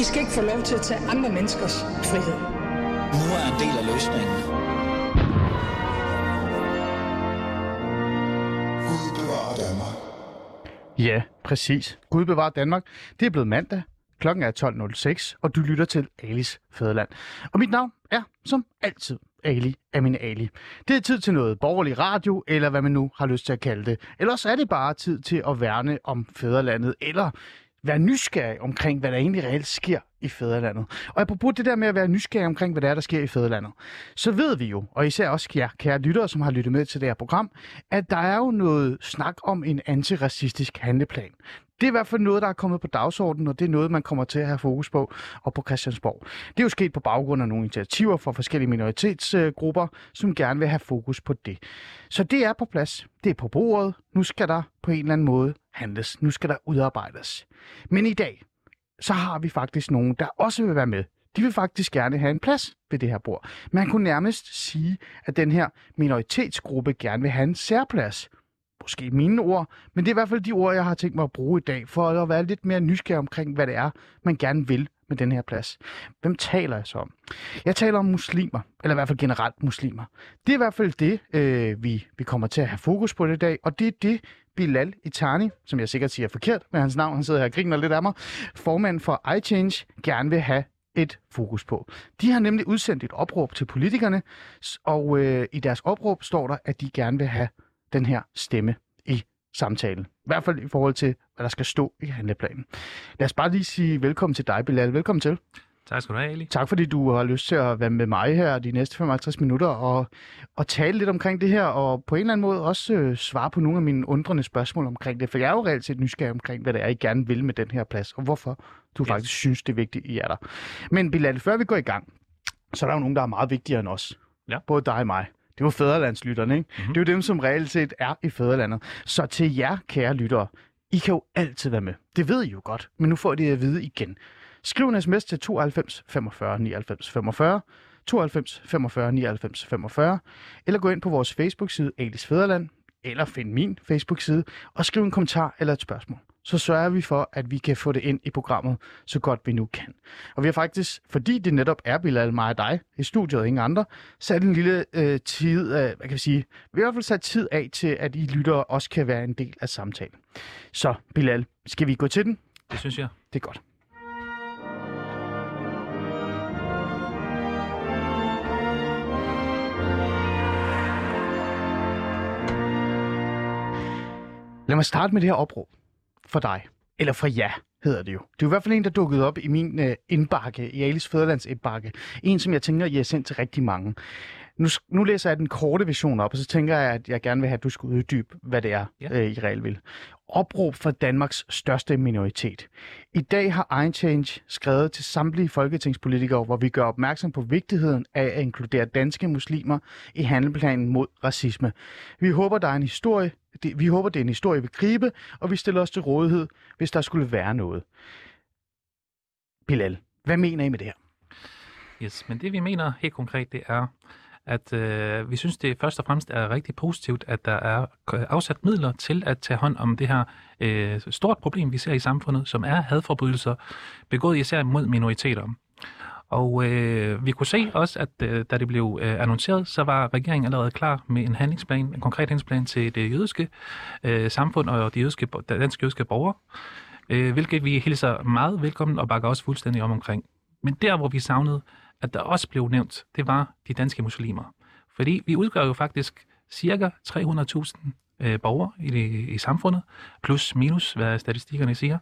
I skal ikke få lov til at tage andre menneskers frihed. Nu er en del af løsningen. Ja, præcis. Gud bevarer Danmark. Det er blevet mandag. Klokken er 12.06, og du lytter til Alis Fædreland. Og mit navn er, som altid, Ali Aminali. Det er tid til noget borgerlig radio, eller hvad man nu har lyst til at kalde det. Ellers er det bare tid til at værne om fædrelandet, eller være nysgerrig omkring, hvad der egentlig reelt sker i fædrelandet. Og apropos det der med at være nysgerrig omkring, hvad der er, der sker i fædrelandet, så ved vi jo, og især også jer kære lyttere, som har lyttet med til det her program, at der er jo noget snak om en antiracistisk handleplan. Det er i hvert fald noget, der er kommet på dagsordenen, og det er noget, man kommer til at have fokus på og på Christiansborg. Det er jo sket på baggrund af nogle initiativer fra forskellige minoritetsgrupper, som gerne vil have fokus på det. Så det er på plads. Det er på bordet. Nu skal der på en eller anden måde handles. Nu skal der udarbejdes. Men i dag, så har vi faktisk nogen, der også vil være med. De vil faktisk gerne have en plads ved det her bord. Man kunne nærmest sige, at den her minoritetsgruppe gerne vil have en særplads. Måske mine ord, men det er i hvert fald de ord, jeg har tænkt mig at bruge i dag, for at være lidt mere nysgerrig omkring, hvad det er, man gerne vil med den her plads. Hvem taler jeg så om? Jeg taler om muslimer, eller i hvert fald generelt muslimer. Det er i hvert fald det, vi kommer til at have fokus på det i dag, og det er det, Bilal Itani, som jeg sikkert siger forkert med hans navn, han sidder her og griner lidt af mig, formand for iChange, gerne vil have et fokus på. De har nemlig udsendt et opråb til politikerne, og i deres opråb står der, at de gerne vil have den her stemme i samtalen. I hvert fald i forhold til, hvad der skal stå i handleplanen. Lad os bare lige sige velkommen til dig, Bilal. Velkommen til. Tak skal du have, Ali. Tak fordi du har lyst til at være med mig her de næste 55 minutter og tale lidt omkring det her, og på en eller anden måde også svare på nogle af mine undrende spørgsmål omkring det, for jeg er jo reelt set nysgerrig omkring, hvad det er, I gerne vil med den her plads, og hvorfor du faktisk synes, det er vigtigt, I er der. Men Bilal, før vi går i gang, så er der jo nogen, der er meget vigtigere end os. Ja. Både dig og mig. Det er jo fædrelandslytterne, ikke? Mm-hmm. Det er jo dem, som reelt set er i fædrelandet. Så til jer, kære lyttere, I kan jo altid være med. Det ved I jo godt, men nu får I det at vide igen. Skriv en sms til 92 45 99 45, 92 45 99 45, eller gå ind på vores Facebook-side, Alis Fædreland, eller find min Facebook-side, og skriv en kommentar eller et spørgsmål. Så sørger vi for, at vi kan få det ind i programmet, så godt vi nu kan. Og vi har faktisk, fordi det netop er Bilal, mig og dig, i studiet og ingen andre, sat en lille tid af, hvad kan vi sige, vi har i hvert fald sat tid af til, at I lyttere også kan være en del af samtalen. Så Bilal, skal vi gå til den? Det synes jeg. Det er godt. Lad mig starte med det her opråb for dig. Eller for jer, hedder det jo. Det er i hvert fald en, der dukkede op i min indbakke, i Alis Fædrelands indbakke. En, som jeg tænker, I har sendt til rigtig mange. Nu læser jeg den korte version op, og så tænker jeg, at jeg gerne vil have, at du skal uddybe, hvad det er, I reelt vil. Opråb for Danmarks største minoritet. I dag har iChange skrevet til samtlige folketingspolitikere, hvor vi gør opmærksom på vigtigheden af at inkludere danske muslimer i handleplanen mod racisme. Vi håber, det er en historie, vi griber, og vi stiller os til rådighed, hvis der skulle være noget. Bilal, hvad mener I med det her? Yes, men det vi mener helt konkret, det er, at vi synes, det først og fremmest er rigtig positivt, at der er afsat midler til at tage hånd om det her stort problem, vi ser i samfundet, som er hadforbrydelser, begået især mod minoriteter. Og vi kunne se også, at da det blev annonceret, så var regeringen allerede klar med en handlingsplan, en konkret handlingsplan til det jødiske samfund og de danske jødiske borgere, hvilket vi hilser meget velkommen og bakker også fuldstændig omkring. Men der, hvor vi savnede, at der også blev nævnt, det var de danske muslimer. Fordi vi udgør jo faktisk ca. 300.000 borgere i samfundet, plus minus, hvad statistikkerne siger.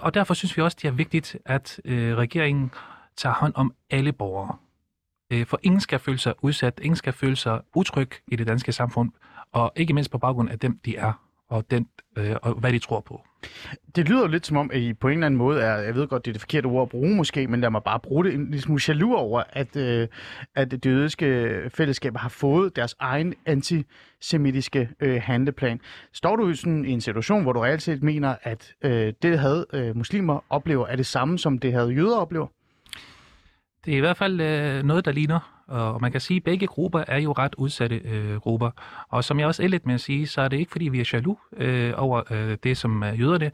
Og derfor synes vi også, det er vigtigt, at regeringen tager hånd om alle borgere. For ingen skal føle sig udsat, ingen skal føle sig utryg i det danske samfund, og ikke mindst på baggrund af dem, de er, og hvad de tror på. Det lyder jo lidt som om, at I på en eller anden måde er, jeg ved godt, det er det forkerte ord at bruge måske, men lad mig bare bruge det, en lille smule jaloux over, at det jødiske fællesskab har fået deres egen antisemitiske handleplan. Står du sådan i en situation, hvor du reelt set mener, at det had muslimer oplever, er det samme som det had jøder oplever? Det er i hvert fald noget, der ligner, og man kan sige, at begge grupper er jo ret udsatte grupper. Og som jeg også er lidt med at sige, så er det ikke, fordi vi er jaloux over det, som jøderne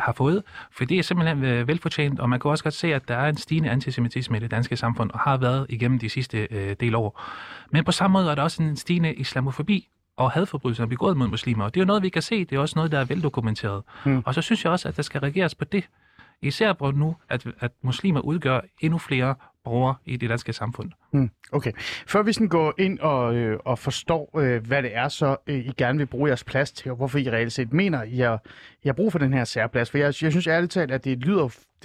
har fået, for det er simpelthen velfortjent, og man kan også godt se, at der er en stigende antisemitisme i det danske samfund, og har været igennem de sidste del år. Men på samme måde er der også en stigende islamofobi, og hadforbrydelser begået mod muslimer, og det er jo noget, vi kan se, det er også noget, der er veldokumenteret. Og så synes jeg også, at der skal reageres på det, især på nu, at muslimer udgør endnu flere borgere i det danske samfund. Okay. Før vi sådan går ind og forstår, hvad det er, så I gerne vil bruge jeres plads til, og hvorfor I reelt set mener, I har brug for den her særplads, for jeg synes ærligt talt, at det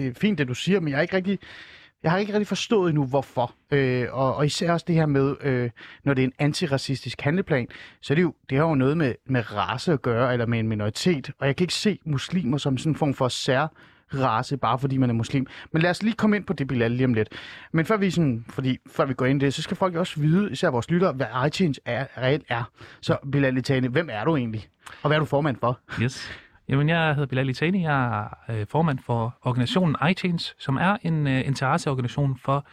er fint, det du siger, men jeg har ikke rigtig forstået endnu, hvorfor. Og især også det her med, når det er en antiracistisk handleplan, så er det har jo noget med race at gøre, eller med en minoritet. Og jeg kan ikke se muslimer som sådan en form for særrace, bare fordi man er muslim. Men lad os lige komme ind på det, Bilal, lige om lidt. Men før vi går ind i det, så skal folk jo også vide, især vores lyttere, hvad iChange reelt er. Så Bilal Itani, hvem er du egentlig? Og hvad er du formand for? Yes. Jamen, jeg hedder Bilal Itani, jeg er formand for organisationen iChange, som er en interesseorganisation for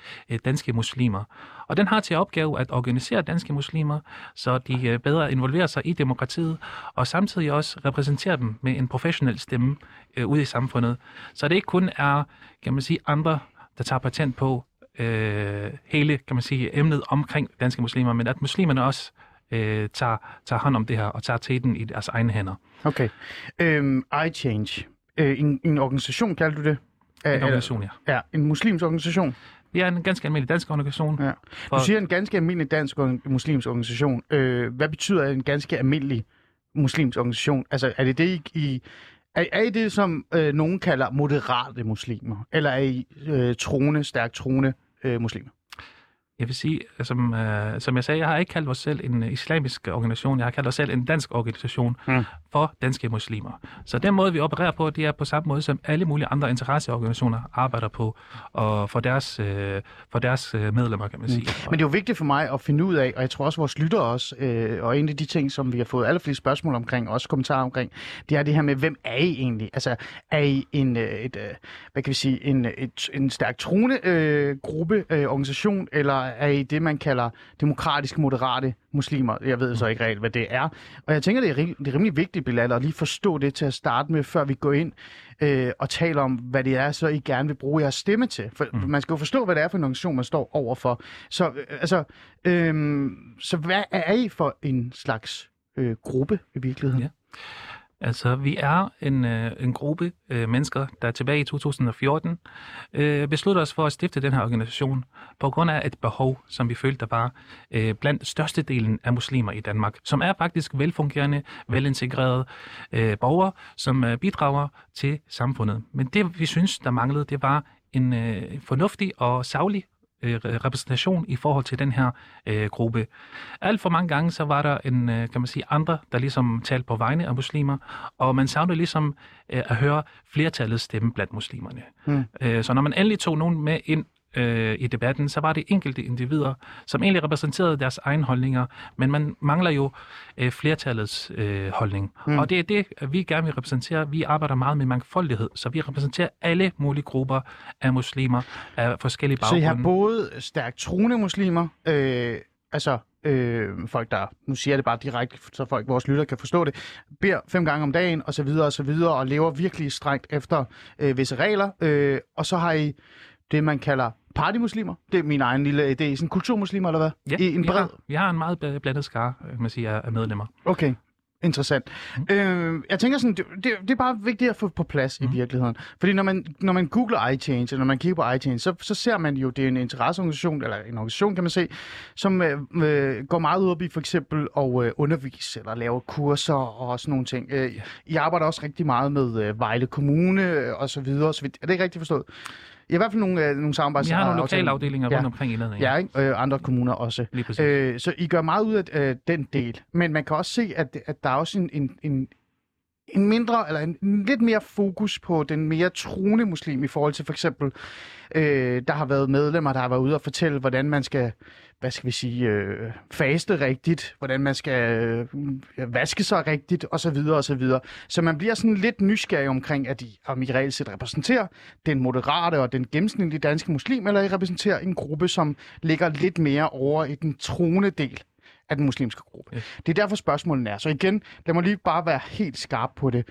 danske muslimer. Og den har til opgave at organisere danske muslimer, så de bedre involverer sig i demokratiet, og samtidig også repræsenterer dem med en professionel stemme ude i samfundet. Så det ikke kun er, kan man sige, andre, der tager patent på hele, kan man sige, emnet omkring danske muslimer, men at muslimerne også tager hånd om det her, og tager teten i deres egne hænder. Okay. iChange. En organisation, kalder du det? En organisation, ja. Ja, en muslimsk organisation. Vi er en ganske almindelig dansk organisation. Ja. Du siger en ganske almindelig dansk muslimsk organisation. Hvad betyder en ganske almindelig muslimsk organisation? Altså, er det I... Er I det, som nogen kalder moderate muslimer? Eller er I stærkt troende muslimer? Jeg vil sige, som jeg sagde, jeg har ikke kaldt os selv en islamisk organisation, jeg har kaldt os selv en dansk organisation for danske muslimer. Så den måde, vi opererer på, det er på samme måde, som alle mulige andre interesseorganisationer arbejder på, og for deres medlemmer, kan man sige. Men det er jo vigtigt for mig at finde ud af, og jeg tror også, vores lyttere også, og en af de ting, som vi har fået allerflest spørgsmål omkring, også kommentarer omkring, det er det her med, hvem er I egentlig? Altså, er I en stærkt troende gruppe, organisation, eller er I det, man kalder demokratisk moderate muslimer? Jeg ved så ikke reelt, hvad det er. Og jeg tænker, det er rimelig vigtigt, Bilal, at lige forstå det til at starte med, før vi går ind og taler om, hvad det er, så I gerne vil bruge jeres stemme til. For man skal jo forstå, hvad det er for en organisation, man står overfor. Så, så hvad er I for en slags gruppe i virkeligheden? Ja. Altså, vi er en gruppe mennesker, der tilbage i 2014 besluttede os for at stifte den her organisation på grund af et behov, som vi følte, der var blandt størstedelen af muslimer i Danmark, som er faktisk velfungerende, velintegrerede borgere, som bidrager til samfundet. Men det, vi synes, der manglede, det var en fornuftig og saglig repræsentation i forhold til den her gruppe. Alt for mange gange, så var der andre, der ligesom talte på vegne af muslimer, og man savnede ligesom at høre flertallets stemme blandt muslimerne. Så når man endelig tog nogen med ind i debatten, så var det enkelte individer, som egentlig repræsenterede deres egne holdninger, men man mangler jo flertallets holdning. Og det er det, vi gerne vil repræsentere. Vi arbejder meget med mangfoldighed, så vi repræsenterer alle mulige grupper af muslimer af forskellige baggrunde. Så I har både stærkt troende muslimer, folk, der, nu siger jeg det bare direkte, så folk, vores lytter, kan forstå det, beder 5 gange om dagen, og så videre, og så videre, og lever virkelig strengt efter visse regler, og så har I det, man kalder partymuslimer. Det er min egen lille idé. Sådan kulturmuslimer, eller hvad? Ja, vi har en meget blandet skare, kan man sige, af medlemmer. Okay, interessant. Jeg tænker sådan, det er bare vigtigt at få på plads i virkeligheden. Fordi når man googler iChange, eller når man kigger på iChange, så ser man jo, det er en interesseorganisation, eller en organisation, kan man se, som går meget ud op i for eksempel at undervise, eller lave kurser og sådan nogle ting. I arbejder også rigtig meget med Vejle Kommune, og så videre. Er det ikke rigtigt forstået? I hvert fald nogle samarbejds. Vi har nogle lokale afdelinger rundt omkring i landet. Ja, ikke? Andre kommuner også. Så I gør meget ud af den del. Men man kan også se, at der er også en en mindre eller en lidt mere fokus på den mere troende muslim i forhold til for eksempel der har været medlemmer, der har været ude og fortælle, hvordan man skal, hvad skal vi sige, faste rigtigt, hvordan man skal vaske sig rigtigt osv. osv. Så man bliver sådan lidt nysgerrig omkring, at de om i reelt set repræsenterer den moderate og den gennemsnitlige danske muslim, eller I repræsenterer en gruppe, som ligger lidt mere over i den troende del af den muslimske gruppe. Ja. Det er derfor spørgsmålet er. Så igen, lad mig lige bare være helt skarp på det.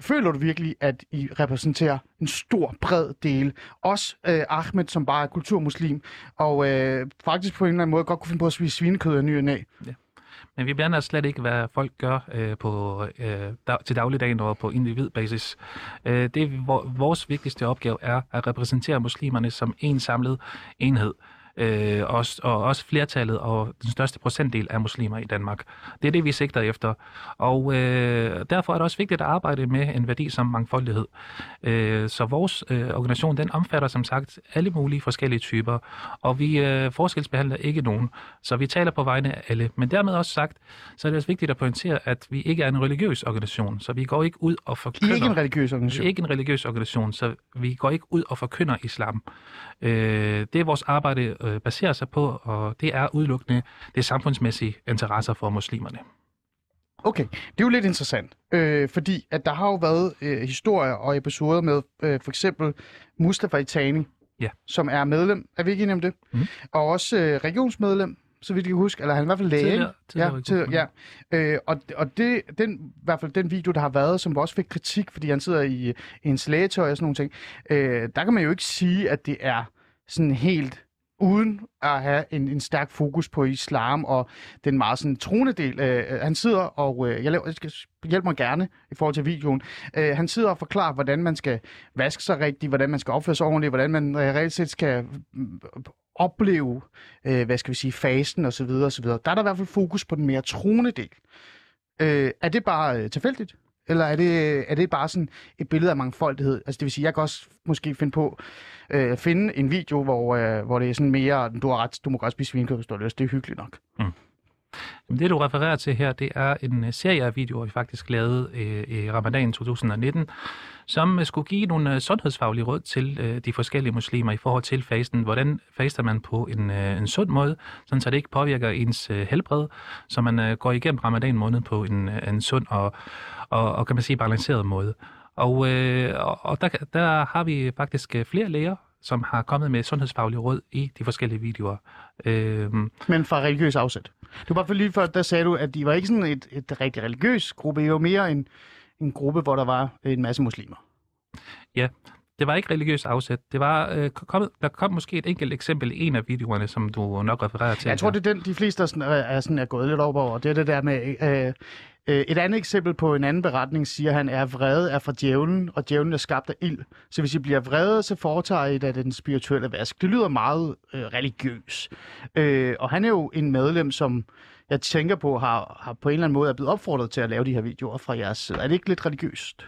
Føler du virkelig, at I repræsenterer en stor, bred del? Også Ahmed, som bare er kulturmuslim, og faktisk på en eller anden måde godt kunne finde på at spise svinekød af ny og næ. Ja. Men vi blander slet ikke, hvad folk gør til dagligdagen og på individbasis. Det vores vigtigste opgave er at repræsentere muslimerne som en samlet enhed. Også flertallet og den største procentdel af muslimer i Danmark. Det er det, vi sigter efter. Og derfor er det også vigtigt at arbejde med en værdi som mangfoldighed. Så vores organisation, den omfatter som sagt alle mulige forskellige typer, og vi forskelsbehandler ikke nogen. Så vi taler på vegne af alle. Men dermed også sagt, så er det også vigtigt at pointere, at vi ikke er en religiøs organisation. Så vi går ikke ud og forkynder... Ikke en religiøs organisation, så vi går ikke ud og forkynder islam. Det er vores arbejde baserer sig på, og det er udelukkende det samfundsmæssige interesser for muslimerne. Okay, det er jo lidt interessant, fordi at der har jo været historier og episoder med for eksempel Mustafa Itani, ja, som er medlem, er vi ikke enige om det? Mm-hmm. Og også regionsmedlem, så vidt jeg kan huske, eller han er i hvert fald læge. Og det, i hvert fald den video, der har været, som også fik kritik, fordi han sidder i ens lægetøj og sådan nogle ting, der kan man jo ikke sige, at det er sådan helt uden at have en stærk fokus på islam og den meget sådan troende del. Han sidder, og jeg skal hjælpe mig gerne i forhold til videoen, han sidder og forklarer, hvordan man skal vaske sig rigtigt, hvordan man skal opføre sig ordentligt, hvordan man reelt set skal opleve, hvad skal vi sige, fasten osv. osv. Der er der i hvert fald fokus på den mere troende del. Er det bare tilfældigt? Eller er det bare sådan et billede af mangfoldighed? Altså det vil sige, jeg kan også måske finde en video, hvor det er sådan mere, du må godt spise svinekød, hvis du har lyst. Det er hyggeligt nok. Mm. Det, du refererer til her, det er en serie af videoer, vi faktisk lavede i ramadanen 2019, som skulle give nogle sundhedsfaglige råd til de forskellige muslimer i forhold til fasten. Hvordan faster man på en sund måde, sådan så det ikke påvirker ens helbred, så man går igennem ramadan måned på en sund og kan man sige balanceret måde. Og der har vi faktisk flere læger, som har kommet med sundhedsfaglige råd i de forskellige videoer. Men fra religiøs afsæt. Du var lige før, der sagde du, at de var ikke sådan et rigtig religiøs gruppe, det var mere en gruppe, hvor der var en masse muslimer. Ja, det var ikke religiøs afsæt. Det var, der kom måske et enkelt eksempel i en af videoerne, som du nok refererer til. Jeg tror, det er den, de fleste er gået lidt over. Det er det der med... Et andet eksempel på en anden beretning siger, at han er vrede er fra djævlen, og djævlen er skabt af ild. Så hvis I bliver vrede, så foretager I da den spirituelle vask. Det lyder meget religiøs. Og han er jo en medlem, som jeg tænker på har på en eller anden måde er blevet opfordret til at lave de her videoer fra jeres side. Er det ikke lidt religiøst?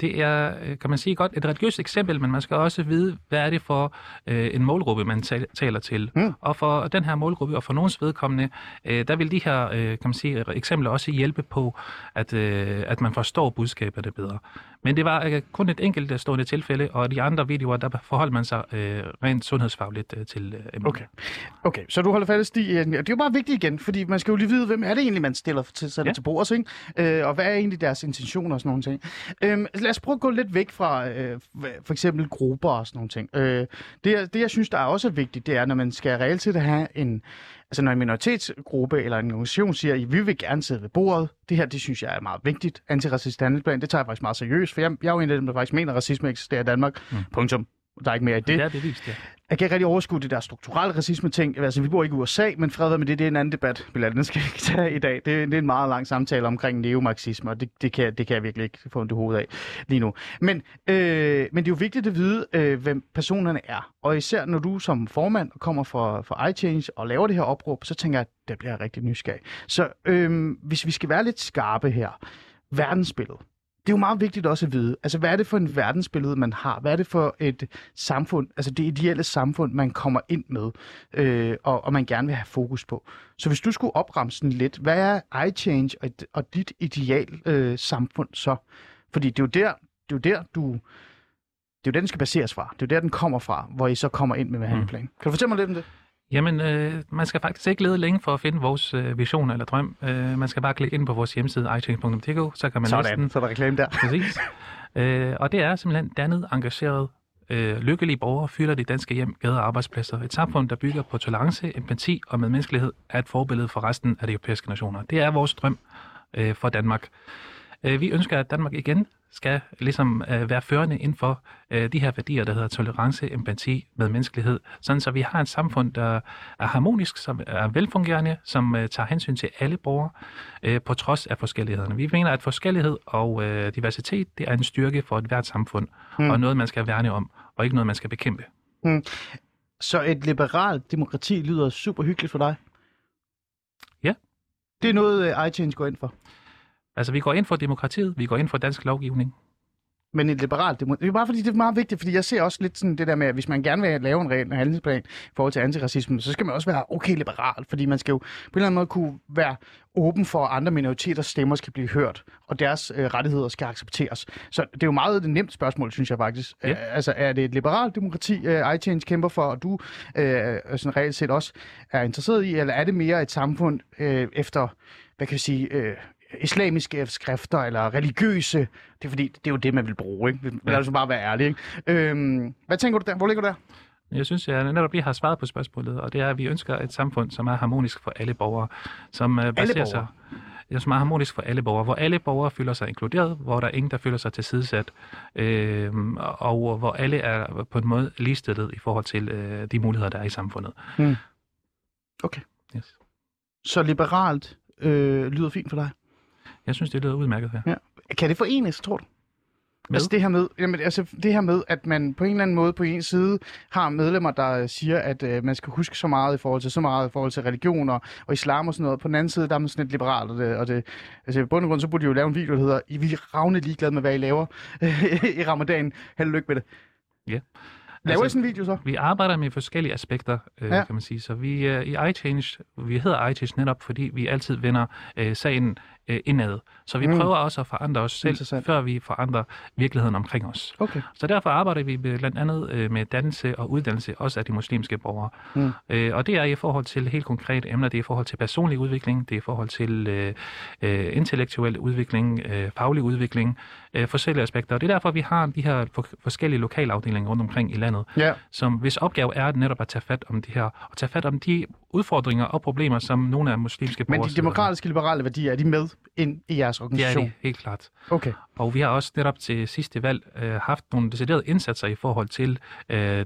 Det er, kan man sige godt, et religiøst eksempel, men man skal også vide, hvad er det for en målgruppe, man taler til. Mm. Og for den her målgruppe, og for nogens vedkommende, der vil de her kan man sige, eksempler også hjælpe på, at man forstår budskaberne bedre. Men det var kun et enkelt stående tilfælde, og de andre videoer, der forholdt man sig rent sundhedsfagligt til emnet. Okay, så du holder fast i, det er jo bare vigtigt igen, fordi man skal jo lige vide, hvem er det egentlig, man stiller til bordet, ikke? Og hvad er egentlig deres intentioner og sådan nogle ting. Lad os prøve at gå lidt væk fra for eksempel grupper og sådan nogle ting. Det, jeg synes, der er også vigtigt, det er, når man skal reelt set have når en minoritetsgruppe eller en organisation siger, at vi vil gerne sidde ved bordet, det her, det synes jeg er meget vigtigt. Antiracistisk handlingsplan, det tager jeg faktisk meget seriøst, for jeg er jo en af dem, der faktisk mener, at racisme eksisterer i Danmark. Mm. Punktum. Der er ikke mere i det. Det er det vist, ja. Jeg kan ikke rigtig overskue det der strukturelle racisme-ting. Altså, vi bor ikke i USA, men fred med det er en anden debat, Bilal, den skal ikke tage i dag. Det er en meget lang samtale omkring neomarxisme, og det kan jeg virkelig ikke få ondt i hovedet af lige nu. Men det er jo vigtigt at vide, hvem personerne er. Og især når du som formand kommer fra iChange og laver det her opråb, så tænker jeg, at det bliver rigtig nysgerrig. Så hvis vi skal være lidt skarpe her, verdensbilledet. det er jo meget vigtigt også at vide. Altså, hvad er det for en verdensbillede, man har? Hvad er det for et samfund, altså det ideelle samfund, man kommer ind med, og man gerne vil have fokus på? Så hvis du skulle opramse den lidt, hvad er iChange og dit ideal samfund så? Fordi det er jo der, den skal baseres fra. Det er jo der, den kommer fra, hvor I så kommer ind med handleplan. Kan du fortælle mig lidt om det? Jamen, man skal faktisk ikke lede længe for at finde vores vision eller drøm. Man skal bare klikke ind på vores hjemmeside, iChange.dk, så kan man sådan, næsten... så er der reklame der. Præcis. Og det er simpelthen dannede, engagerede, lykkelige borgere fylder de danske hjem, gader og arbejdspladser. Et samfund, der bygger på tolerance, empati og medmenneskelighed, er et forbillede for resten af de europæiske nationer. Det er vores drøm for Danmark. Vi ønsker, at Danmark igen skal ligesom være førende inden for de her værdier, der hedder tolerance, empati, medmenneskelighed, sådan så vi har et samfund, der er harmonisk, som er velfungerende, som tager hensyn til alle borgere på trods af forskellighederne. Vi mener, at forskellighed og diversitet, det er en styrke for et hvert samfund, og noget, man skal værne om, og ikke noget, man skal bekæmpe. Så et liberalt demokrati lyder super hyggeligt for dig? Ja. Det er noget, iChange går ind for? Altså, vi går ind for demokratiet, vi går ind for dansk lovgivning. Men et liberalt demokrati, det er bare fordi, det er meget vigtigt, fordi jeg ser også lidt sådan det der med, at hvis man gerne vil lave en ren handlingsplan i forhold til antiracisme, så skal man også være okay liberal, fordi man skal jo på en eller anden måde kunne være åben for, at andre minoriteters stemmer skal blive hørt, og deres rettigheder skal accepteres. Så det er jo meget et nemt spørgsmål, synes jeg faktisk. Ja. Altså, er det et liberalt demokrati, iChange kæmper for, og du sådan reelt set også er interesseret i, eller er det mere et samfund efter, hvad kan jeg sige... islamiske skrifter eller religiøse, det er fordi, det er jo det, man vil bruge, ikke? Man vil altså bare være ærlig, ikke? Hvad tænker du der? Hvor ligger du der? Jeg synes, jeg netop lige har svaret på spørgsmålet, og det er, at vi ønsker et samfund, som er harmonisk for alle borgere, som baserer sig... som er harmonisk for alle borgere, hvor alle borgere føler sig inkluderet, hvor der er ingen, der føler sig tilsidesat, og hvor alle er på en måde ligestillet i forhold til de muligheder, der er i samfundet. Okay. Yes. Så liberalt lyder fint for dig? Jeg synes, det lyder udmærket her. Ja. Kan det forenes, tror du? Altså det her med, at man på en eller anden måde på en side har medlemmer, der siger, at man skal huske så meget i forhold til religioner og islam og sådan noget. På den anden side, der er man sådan lidt liberalt, og det altså i bund og grund, så burde de jo lave en video, der hedder, vi er ravne ligeglade med, hvad I laver i ramadanen. Held og lykke med det. Ja. Laver I sådan en video så? Vi arbejder med forskellige aspekter, kan man sige. Så vi i iChange, vi hedder iChange netop, fordi vi altid vender sagen indad. Så vi prøver også at forandre os selv, før vi forandrer virkeligheden omkring os. Okay. Så derfor arbejder vi blandt andet med dannelse og uddannelse, også af de muslimske borgere. Og det er i forhold til helt konkrete emner. Det er i forhold til personlig udvikling, det er i forhold til intellektuel udvikling, faglig udvikling, forskellige aspekter. Og det er derfor, vi har de her forskellige lokalafdelinger rundt omkring i landet, som hvis opgave er netop at tage fat om det her, og tage fat om de udfordringer og problemer, som nogle af muslimske borgere... Men de demokratiske liberale værdier, er de med ind i jeres organisation? Ja, det er helt klart. Okay. Og vi har også netop til sidste valg haft nogle deciderede indsatser i forhold til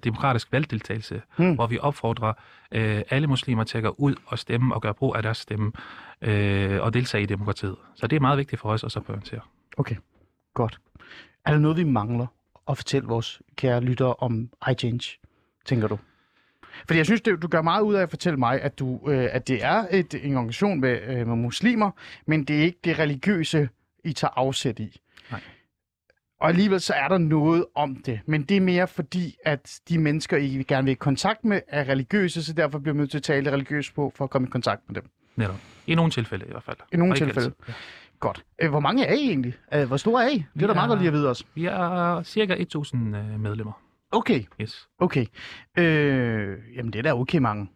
demokratisk valgdeltagelse, hvor vi opfordrer alle muslimer til at gå ud og stemme og gøre brug af deres stemme og deltage i demokratiet. Så det er meget vigtigt for os også at prioritere. Okay, godt. Er der noget, vi mangler at fortælle vores kære lyttere om iChange, tænker du? Fordi jeg synes, du gør meget ud af at fortælle mig, at, at det er en organisation med muslimer, men det er ikke det religiøse, I tager afsæt i. Nej. Og alligevel så er der noget om det, men det er mere fordi, at de mennesker, I gerne vil i kontakt med, er religiøse, så derfor bliver man nødt til at tale religiøst på, for at komme i kontakt med dem. Netop. I nogle tilfælde i hvert fald. I nogle tilfælde. Ja. Godt. Hvor mange er I egentlig? Hvor store er I? Det er der meget godt lige at vide også. Vi er cirka 1.000 medlemmer. Okay. Yes. Okay. Jamen, det er da okay mange.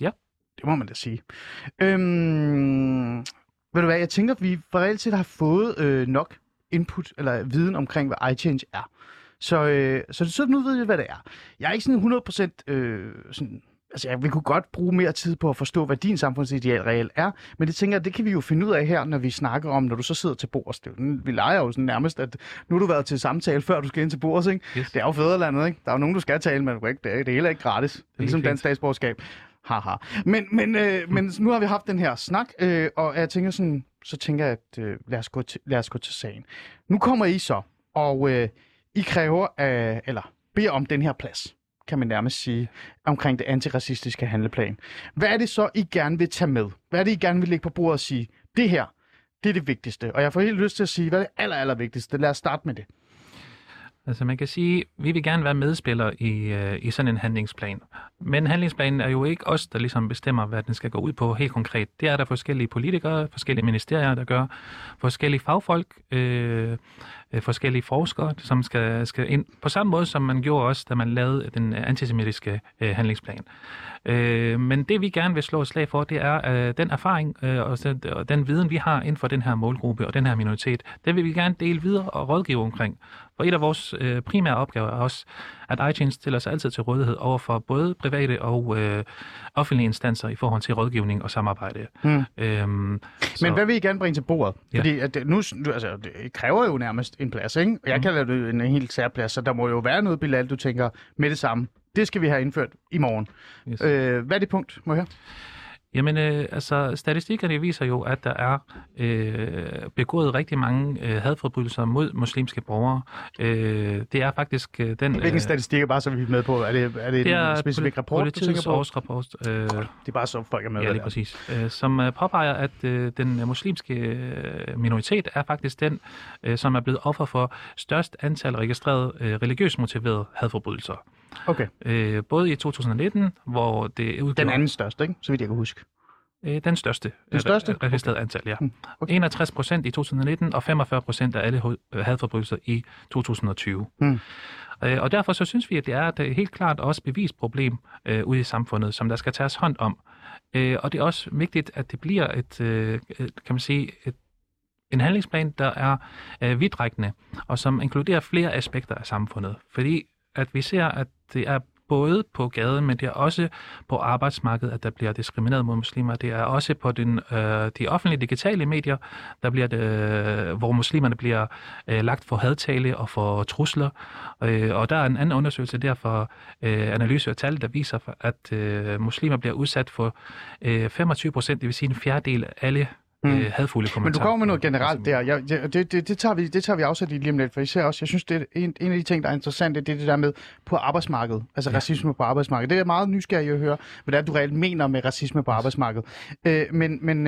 Ja. Det må man da sige. Ved du hvad, jeg tænker, at vi reelt set har fået nok input eller viden omkring, hvad iChange er. Så nu ved jeg, hvad det er. Jeg er ikke sådan 100% altså, vi kunne godt bruge mere tid på at forstå, hvad din samfundsideal reelt er, men det tænker jeg, det kan vi jo finde ud af her, når vi snakker om, når du så sidder til bords. Vi leger jo sådan nærmest, at nu har du været til samtale, før du skal ind til bords, ikke? Yes. Det er jo fædrelandet, ikke? Der er jo nogen, du skal tale med, ikke? Det hele er ikke gratis. Det er ligesom dansk statsborgerskab. Haha. Men nu har vi haft den her snak, og jeg tænker sådan, lad os gå til sagen. Nu kommer I så, og I kræver, eller beder om den her plads, kan man nærmest sige, omkring det antiracistiske handleplan. Hvad er det så, I gerne vil tage med? Hvad er det, I gerne vil lægge på bordet og sige, det her, Det er det vigtigste. Og jeg får helt lyst til at sige, hvad er det allervigtigste? Lad os starte med det. Altså man kan sige, vi vil gerne være medspillere i sådan en handlingsplan. Men handlingsplanen er jo ikke os, der ligesom bestemmer, hvad den skal gå ud på helt konkret. Det er der forskellige politikere, forskellige ministerier, der gør, forskellige fagfolk, forskellige forskere, som skal ind. På samme måde, som man gjorde også, da man lavede den antisemitiske handlingsplan. Men det vi gerne vil slå et slag for, det er den erfaring og den viden, vi har inden for den her målgruppe og den her minoritet. Det vil vi gerne dele videre og rådgive omkring. Og et af vores primære opgaver er også, at iChange stiller sig altid til rådighed over for både private og offentlige instanser i forhold til rådgivning og samarbejde. Mm. Men hvad vil I gerne bringe til bordet? Ja. Fordi at nu, altså, det kræver jo nærmest en plads, ikke? Jeg kalder det en helt særplads, så der må jo være noget, Bilal, du tænker med det samme. Det skal vi have indført i morgen. Yes. Hvad er det punkt, må jeg høre? Jamen, altså, statistikkerne viser jo, at der er begået rigtig mange hadforbrydelser mod muslimske borgere. Det er faktisk den... Hvilken statistikker, bare så vi er med på? Er det en specifik rapport, politiets du tænker på? Årsrapport. Det er bare så, folk er med. Ja, lige præcis. Som påpeger, at den muslimske minoritet er faktisk den, som er blevet offer for størst antal registrerede religiøst motiverede hadforbrydelser. Okay. Både i 2019, hvor det udgjorde... Den anden største, ikke? Så vidt jeg kan huske. Den største. Den største? Registreret antal, ja. Okay. 61% i 2019, og 45% af alle hadforbrydelser i 2020. Mm. Og derfor så synes vi, at det er et helt klart også bevisproblem ude i samfundet, som der skal tages hånd om. Og det er også vigtigt, at det bliver et, kan man sige, en handlingsplan, der er vidtrækkende, og som inkluderer flere aspekter af samfundet. Fordi at vi ser, at det er både på gaden, men det er også på arbejdsmarkedet, at der bliver diskrimineret mod muslimer. Det er også på de offentlige digitale medier, der bliver det, hvor muslimerne bliver lagt for hadtale og for trusler. Og der er en anden undersøgelse derfor, analyse og tal, der viser, at muslimer bliver udsat for 25%, det vil sige en fjerdedel af alle hadfulde kommentarer. Men du kommer med noget generelt der. Det tager vi afsat i lige om lidt, for især også, jeg synes, det er en af de ting, der er interessant, det er det der med på arbejdsmarkedet, altså racisme på arbejdsmarkedet. Det er meget nysgerrig at høre, hvad det er, du reelt mener med racisme på arbejdsmarkedet. Men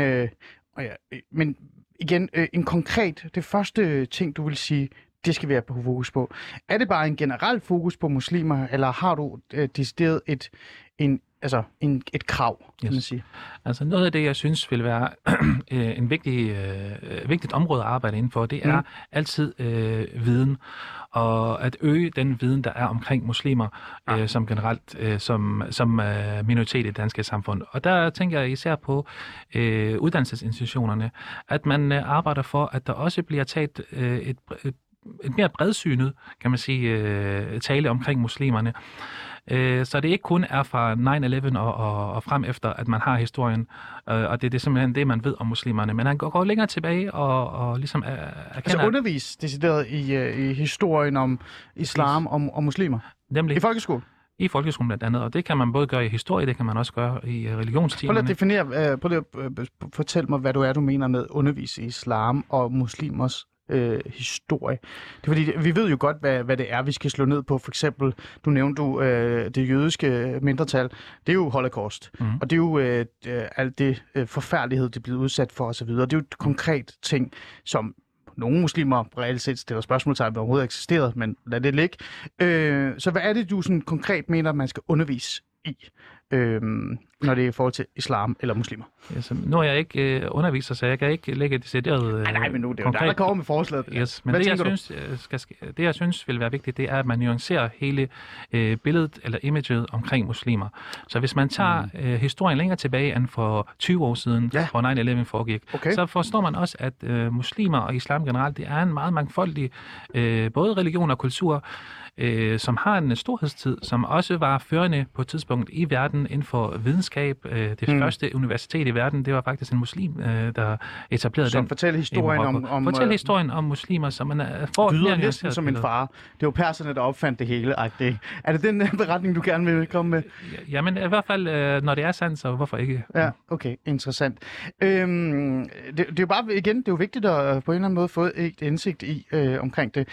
igen, en konkret, det første ting, du vil sige, det skal vi have fokus på. Er det bare en generel fokus på muslimer, eller har du decideret et krav, kan man sige. Altså noget af det, jeg synes vil være en vigtigt område at arbejde indenfor, det er altid viden, og at øge den viden, der er omkring muslimer, som generelt, som minoritet i det danske samfund. Og der tænker jeg især på uddannelsesinstitutionerne, at man arbejder for, at der også bliver taget et mere bredsynet, kan man sige, tale omkring muslimerne. Så det ikke kun er fra 9/11 og frem efter, at man har historien, og det er simpelthen det, man ved om muslimerne. Men han går længere tilbage og ligesom erkender... Altså undervis decideret i historien om islam og muslimer? Nemlig. I folkeskolen? I folkeskolen blandt andet, og det kan man både gøre i historie, det kan man også gøre i religionstimerne. Prøv lige at fortæl mig, hvad du mener med undervis i islam og muslimers historie. Det er fordi, vi ved jo godt, hvad det er, vi skal slå ned på. For eksempel, du nævnte det jødiske mindretal, det er jo holocaust. Mm. Og det er jo alt det forfærdelighed, det er blevet udsat for osv. Det er jo et konkret ting, som nogle muslimer reelt set stiller spørgsmålstegn ved overhovedet eksisterede, men lad det ligge. Så hvad er det, du sådan konkret mener, man skal undervise i, når det er i forhold til islam eller muslimer? Yes, nu er jeg ikke underviser, så jeg kan ikke lægge et decideret nej, men nu det er konkret... jo der kommer med forslaget. Yes, men det, jeg synes vil være vigtigt, det er, at man nuancerer hele billedet eller imaget omkring muslimer. Så hvis man tager historien længere tilbage end for 20 år siden, hvor 9/11 foregik, så forstår man også, at muslimer og islam generelt, det er en meget mangfoldig både religion og kultur, som har en storhedstid, som også var førende på et tidspunkt i verden inden for videnskab. Det første universitet i verden, det var faktisk en muslim, der etablerede som den. Fortæl historien om muslimer, som man får... Det lyder næsten som en far. Det var perserne, der opfandt det hele. Er det den beretning, du gerne vil komme med? Jamen i hvert fald, når det er sandt, så hvorfor ikke? Ja, okay. Interessant. Det er jo bare, igen, det er jo vigtigt at på en eller anden måde få et indsigt i omkring det.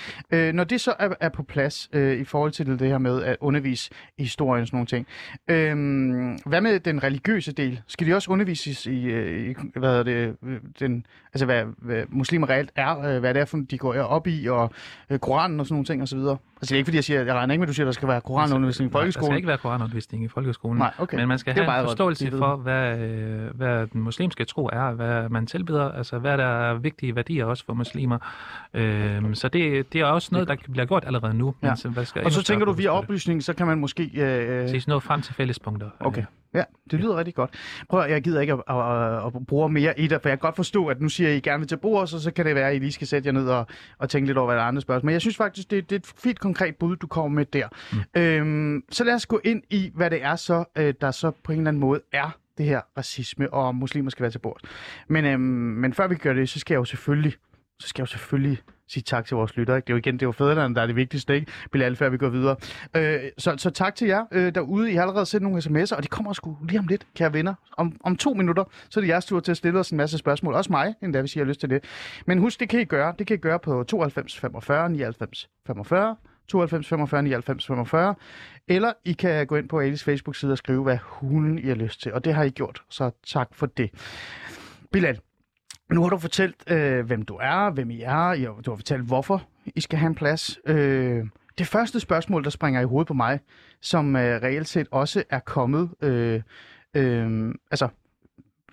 Når det så er på plads, i forhold til det her med at undervise i historien og sådan nogle ting. Hvad med den religiøse del? Skal de også undervises i hvad er det, den, altså hvad muslimer reelt er, hvad det er, for de går op i, og Koranen og sådan nogle ting osv.? Altså det er ikke fordi, jeg siger, jeg regner ikke med, at du siger, at der skal være koranundervisning i folkeskolen. Der skal ikke være koranundervisning i folkeskolen. Nej, okay. Men man skal have en forståelse for, hvad den muslimske tro er, hvad man tilbeder, altså hvad der er vigtige værdier også for muslimer. Så det er også noget, der bliver gjort allerede nu. Ja. Og så tænker du, via oplysning, så kan man måske... ses noget frem til fællespunkter. Okay. Ja, det lyder rigtig godt. Prøv at, jeg gider ikke at bruge mere i det, for jeg kan godt forstå, at nu siger I gerne vil til bord, så kan det være, at I lige skal sætte jer ned og tænke lidt over, hvad der er andre spørgsmål. Men jeg synes faktisk, det er et fint konkret bud, du kommer med der. Mm. Så lad os gå ind i, hvad det er, så, der så på en eller anden måde er det her racisme, og muslimer skal være til bord. Men før vi gør det, så skal jeg jo selvfølgelig sige tak til vores lyttere. Ikke? Det er jo igen, det er jo fædrene, der er det vigtigste, ikke? Bilal, før vi går videre. Så tak til jer derude. I har allerede sendt nogle sms'er, og de kommer sgu lige om lidt, kære venner. Om 2 minutter, så er det jeres tur til at stille os en masse spørgsmål. Også mig, endda hvis I har lyst til det. Men husk, det kan I gøre. Det kan I gøre på 92 45 99 45. 92 45 99 45. Eller I kan gå ind på Alis Facebook-side og skrive, hvad hulen I har lyst til. Og det har I gjort, så tak for det. Bilal, nu har du fortalt, hvem du er, hvem I er. Du har fortalt, hvorfor I skal have en plads. Det første spørgsmål, der springer i hovedet på mig, som reelt set også er kommet altså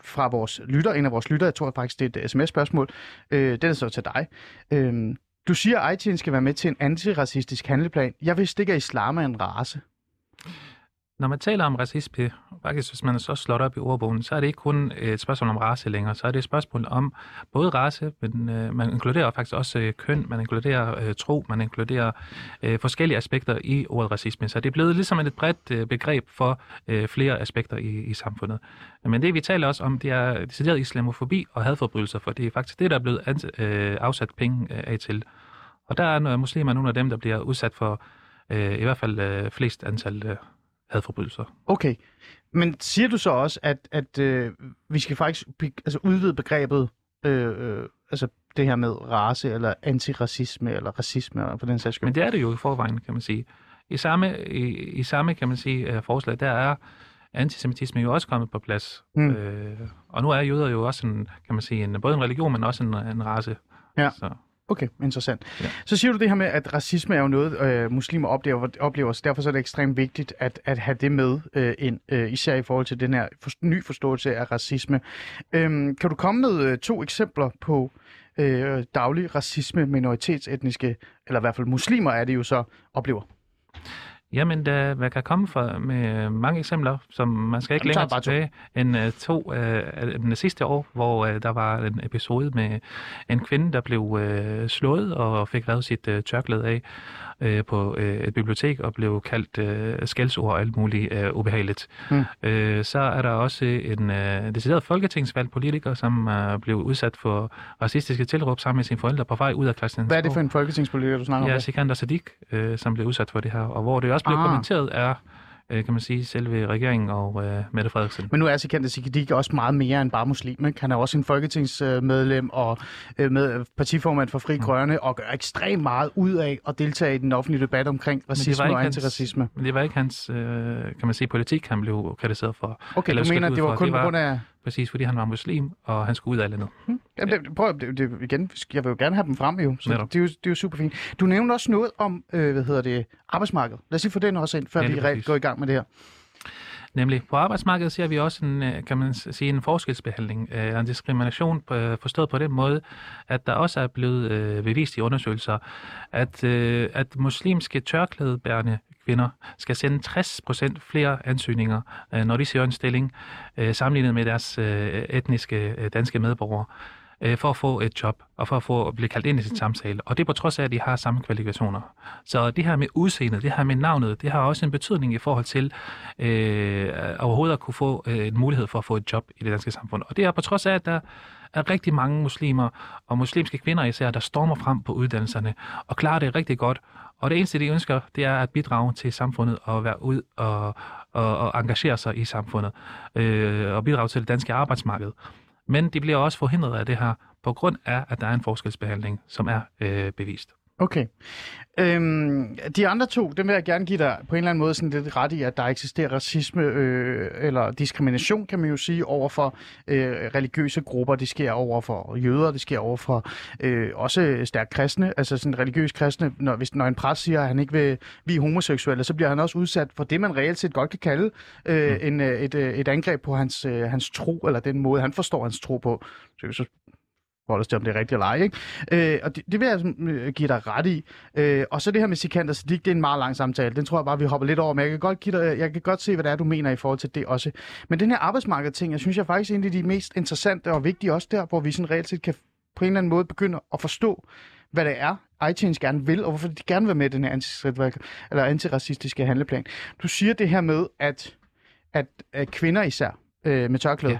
fra vores lytter, en af vores lytter, jeg tror faktisk, det er et sms-spørgsmål. Det er så til dig. Du siger, at iChange skal være med til en antiracistisk handleplan. Jeg vidste ikke, at islam er en race. Når man taler om racisme, faktisk hvis man så slår op i ordbogen, så er det ikke kun et spørgsmål om race længere, så er det et spørgsmål om både race, men man inkluderer faktisk også køn, man inkluderer tro, man inkluderer forskellige aspekter i ordet racisme. Så det er blevet ligesom et bredt begreb for flere aspekter i samfundet. Men det vi taler også om, det er decideret islamofobi og hadforbrydelser, for det er faktisk det, der er blevet afsat penge af til. Og der er muslimer nogle af dem, der bliver udsat for i hvert fald flest antal hadforbrydelser. Okay, men siger du så også, at vi skal faktisk udvide begrebet, altså det her med race eller antiracisme eller racisme på den sags skyld? Men det er det jo i forvejen, kan man sige. I samme kan man sige forslag, der er antisemitisme jo også kommet på plads. Mm. Og nu er jøder jo også en, kan man sige, både en religion, men også en race. Ja. Så. Okay, interessant. Ja. Så siger du det her med, at racisme er jo noget, muslimer oplever, så derfor så er det ekstremt vigtigt at have det med ind, især i forhold til den her ny forståelse af racisme. Kan du komme med 2 eksempler på daglig racisme, minoritetsetniske, eller i hvert fald muslimer er det jo så, oplever? Jamen, man kan komme med mange eksempler, som man skal ikke længere tilbage end 2 sidste år, hvor der var en episode med en kvinde, der blev slået og fik revet sit tørklæde af på et bibliotek og blev kaldt skældsord og alt muligt ubehageligt. Mm. Så er der også en decideret folketingsvalgt politiker, som blev udsat for racistiske tilråb sammen med sine forældre på vej ud af Christiansborg. Hvad er det for en folketingspolitiker, du snakker om? Ja, Sikandar Siddique, som blev udsat for det her, og hvor det også blev kommenteret af, kan man sige, selve regeringen og Mette Frederiksen. Men nu er Sikandar Siddique også meget mere end bare muslim, ikke? Han er også en folketingsmedlem og med partiformand for Fri Grønne og gør ekstremt meget ud af at deltage i den offentlige debat omkring racisme og antiracisme. Men det var ikke hans, kan man sige, politik, han blev kritiseret for. Okay, du mener, det var kun på grund af... Præcis, fordi han var muslim, og han skulle ud af landet. Prøv igen. Jeg vil jo gerne have dem frem, jo. Så det er jo super fint. Du nævnte også noget om, arbejdsmarkedet. Lad os lige få den også ind, før vi reelt går i gang med det her. Nemlig, på arbejdsmarkedet ser vi også en, kan man sige, en forskelsbehandling, en diskrimination forstået på den måde, at der også er blevet bevist i undersøgelser, at muslimske tørklædebærende kvinder skal sende 60% flere ansøgninger, når de søger en stilling, sammenlignet med deres etniske danske medborgere, for at få et job og for at blive kaldt ind i sin samtale. Og det er på trods af, at de har samme kvalifikationer. Så det her med udseendet, det her med navnet, det har også en betydning i forhold til overhovedet at kunne få en mulighed for at få et job i det danske samfund. Og det er på trods af, at der er rigtig mange muslimer og muslimske kvinder især, der stormer frem på uddannelserne og klarer det rigtig godt. Og det eneste, de ønsker, det er at bidrage til samfundet og være ud og engagere sig i samfundet og bidrage til det danske arbejdsmarked. Men de bliver også forhindret af det her, på grund af, at der er en forskelsbehandling, som er bevist. Okay. De andre to, dem vil jeg gerne give dig på en eller anden måde sådan lidt ret i, at der eksisterer racisme eller diskrimination, kan man jo sige, overfor religiøse grupper. Det sker overfor jøder, det sker overfor også stærkt kristne, altså sådan religiøs kristne. Når en præst siger, at han ikke vil blive homoseksuel, så bliver han også udsat for det, man reelt set godt kan kalde et angreb på hans tro, eller den måde, han forstår hans tro på. Så holde os til, om det er rigtigt eller ej, ikke? Og det vil jeg give dig ret i. Og så det her med Sikandar Siddique, det er en meget lang samtale. Den tror jeg bare, vi hopper lidt over, men jeg kan godt se, hvad det er, du mener i forhold til det også. Men den her arbejdsmarkedsting, jeg synes jeg faktisk er en af de mest interessante og vigtige også der, hvor vi sådan reelt set kan på en eller anden måde begynde at forstå, hvad det er, iChange gerne vil, og hvorfor de gerne vil med i den her antiracistiske handleplan. Du siger det her med, at kvinder især med tørklæder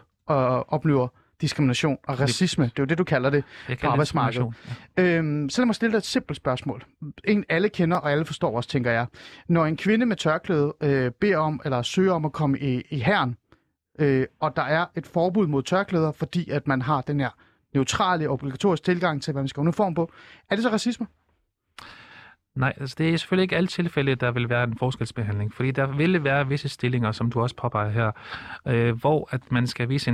oplever diskrimination og racisme, det er jo det, du kalder det på arbejdsmarkedet. Ja. Så lad mig stille dig et simpelt spørgsmål. En alle kender, og alle forstår også, tænker jeg. Når en kvinde med tørklæde beder om, eller søger om at komme i hæren, og der er et forbud mod tørklæder, fordi at man har den her neutrale, obligatoriske tilgang til, hvad man skal have uniform på, er det så racisme? Nej, altså det er selvfølgelig ikke alle tilfælde, der vil være en forskelsbehandling, fordi der vil være visse stillinger, som du også påpeger her, hvor at man skal vise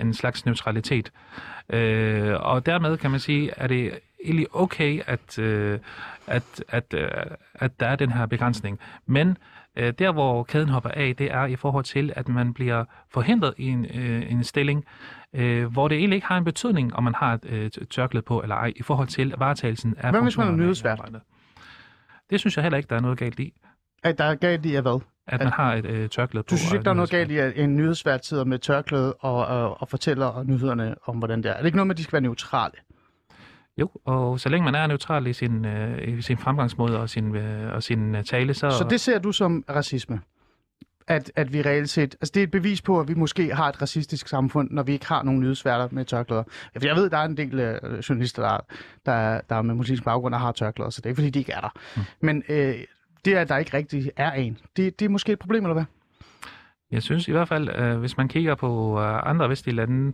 en slags neutralitet. Og dermed kan man sige, at det egentlig okay, at der er den her begrænsning. Men der, hvor kæden hopper af, det er i forhold til, at man bliver forhindret i en stilling, hvor det egentlig ikke har en betydning, om man har et tørklæde på eller ej, i forhold til varetagelsen af funktionerne. Det synes jeg heller ikke, der er noget galt i. At der er galt i hvad? At man har et tørklæde på. Du synes ikke, der er noget galt i, at en nyhedsvært sidder med tørklæde og fortæller nyhederne om, hvordan det er? Er det ikke noget med, at de skal være neutrale? Jo, og så længe man er neutral i sin fremgangsmåde og sin tale, så... Så det ser du som racisme? At vi reelt set... Altså det er et bevis på, at vi måske har et racistisk samfund, når vi ikke har nogen nyhedsværter med tørklæder. For jeg ved, at der er en del journalister, der er med muslimsk baggrund og har tørklæder, så det er ikke, fordi de ikke er der. Mm. Men det, at der ikke rigtig er en, det er måske et problem, eller hvad? Jeg synes i hvert fald, hvis man kigger på andre vestlige lande,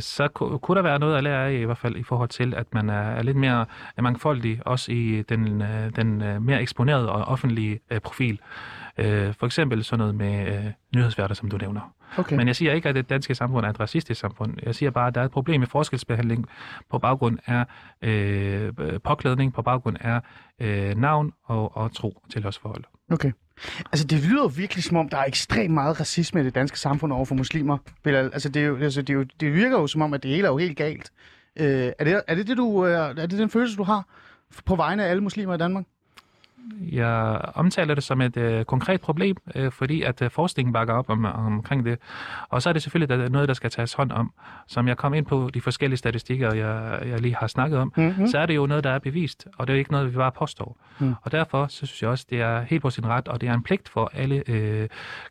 så kunne der være noget at lære af, i hvert fald i forhold til, at man er lidt mere mangfoldig, også i den mere eksponerede og offentlige profil. For eksempel sådan noget med nyhedsværter, som du nævner. Okay. Men jeg siger ikke, at det danske samfund er et racistisk samfund. Jeg siger bare, at der er et problem med forskelsbehandling på baggrund af påklædning, på baggrund af navn og tro til os forhold. Okay. Altså, det lyder jo virkelig, som om der er ekstremt meget racisme i det danske samfund over for muslimer. Altså, det virker jo, som om, at det hele er jo helt galt. Er det den følelse, du har på vegne af alle muslimer i Danmark? Jeg omtaler det som et konkret problem, fordi at forskningen bakker op omkring det. Og så er det selvfølgelig noget, der skal tages hånd om. Som jeg kom ind på de forskellige statistikker, jeg lige har snakket om, så er det jo noget, der er bevist, og det er jo ikke noget, vi bare påstår. Mm. Og derfor så synes jeg også, det er helt på sin ret, og det er en pligt for alle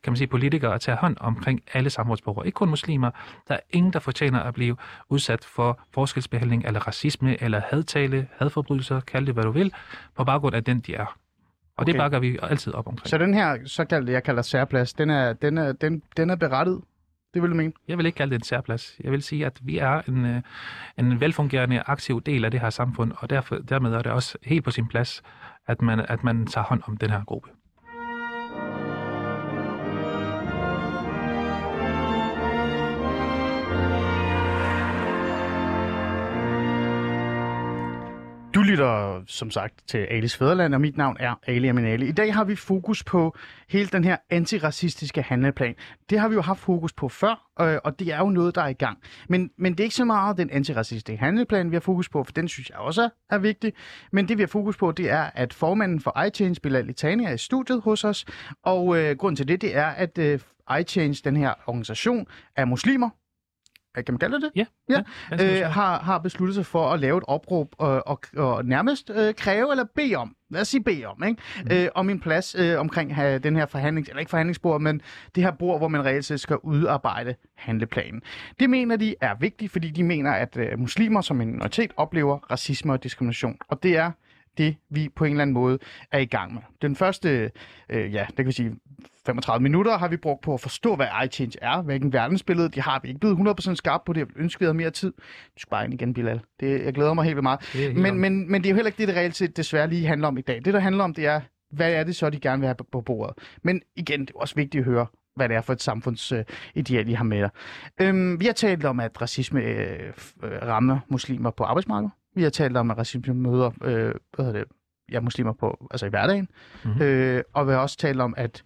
kan man sige, politikere at tage hånd omkring alle samfundsborgere. Ikke kun muslimer. Der er ingen, der fortjener at blive udsat for forskelsbehandling eller racisme eller hadtale, hadforbrydelser, kald det hvad du vil, på baggrund af den, de er. Og det bakker vi altid op omkring. Så den her såkaldte, jeg kalder særplads, den er berettet? Det vil du mene? Jeg vil ikke kalde det en særplads. Jeg vil sige, at vi er en velfungerende, aktiv del af det her samfund, og dermed er det også helt på sin plads, at man tager hånd om den her gruppe. Du lytter som sagt til Alis Fædreland, og mit navn er Ali Aminali. I dag har vi fokus på hele den her antiracistiske handleplan. Det har vi jo haft fokus på før, og det er jo noget, der er i gang. Men det er ikke så meget den antiracistiske handleplan, vi har fokus på, for den synes jeg også er vigtig. Men det, vi har fokus på, det er, at formanden for iChange, Bilal Itani, er i studiet hos os. Og grunden til det er, at iChange, den her organisation af muslimer, kan man kalde det? Ja. Har besluttet sig for at lave et opråb og nærmest kræve eller bede om, lad os sige bede om, ikke? Om en plads omkring den her forhandlingsbord, men det her bord, hvor man reelt set skal udarbejde handleplanen. Det mener de er vigtigt, fordi de mener, at muslimer som en minoritet oplever racisme og diskrimination, og det er det, vi på en eller anden måde er i gang med. Den første, det kan vi sige, 35 minutter har vi brugt på at forstå, hvad iChange er, hvilken verdensbillede de har. Vi er ikke blevet 100% skarp på det. Jeg ønsker, vi havde mere tid. Du skal bare ind igen, Bilal. Det, jeg glæder mig helt vildt meget. Men det er jo heller ikke det, det reelt set desværre lige handler om i dag. Det, der handler om, det er, hvad er det så, de gerne vil have på bordet? Men igen, det er også vigtigt at høre, hvad det er for et samfundsideal, I har med dig. Vi har talt om, at racisme rammer muslimer på arbejdsmarkedet. Vi har talt om, at racisme møder muslimer på, altså i hverdagen. Mm-hmm. Og vi har også talt om, at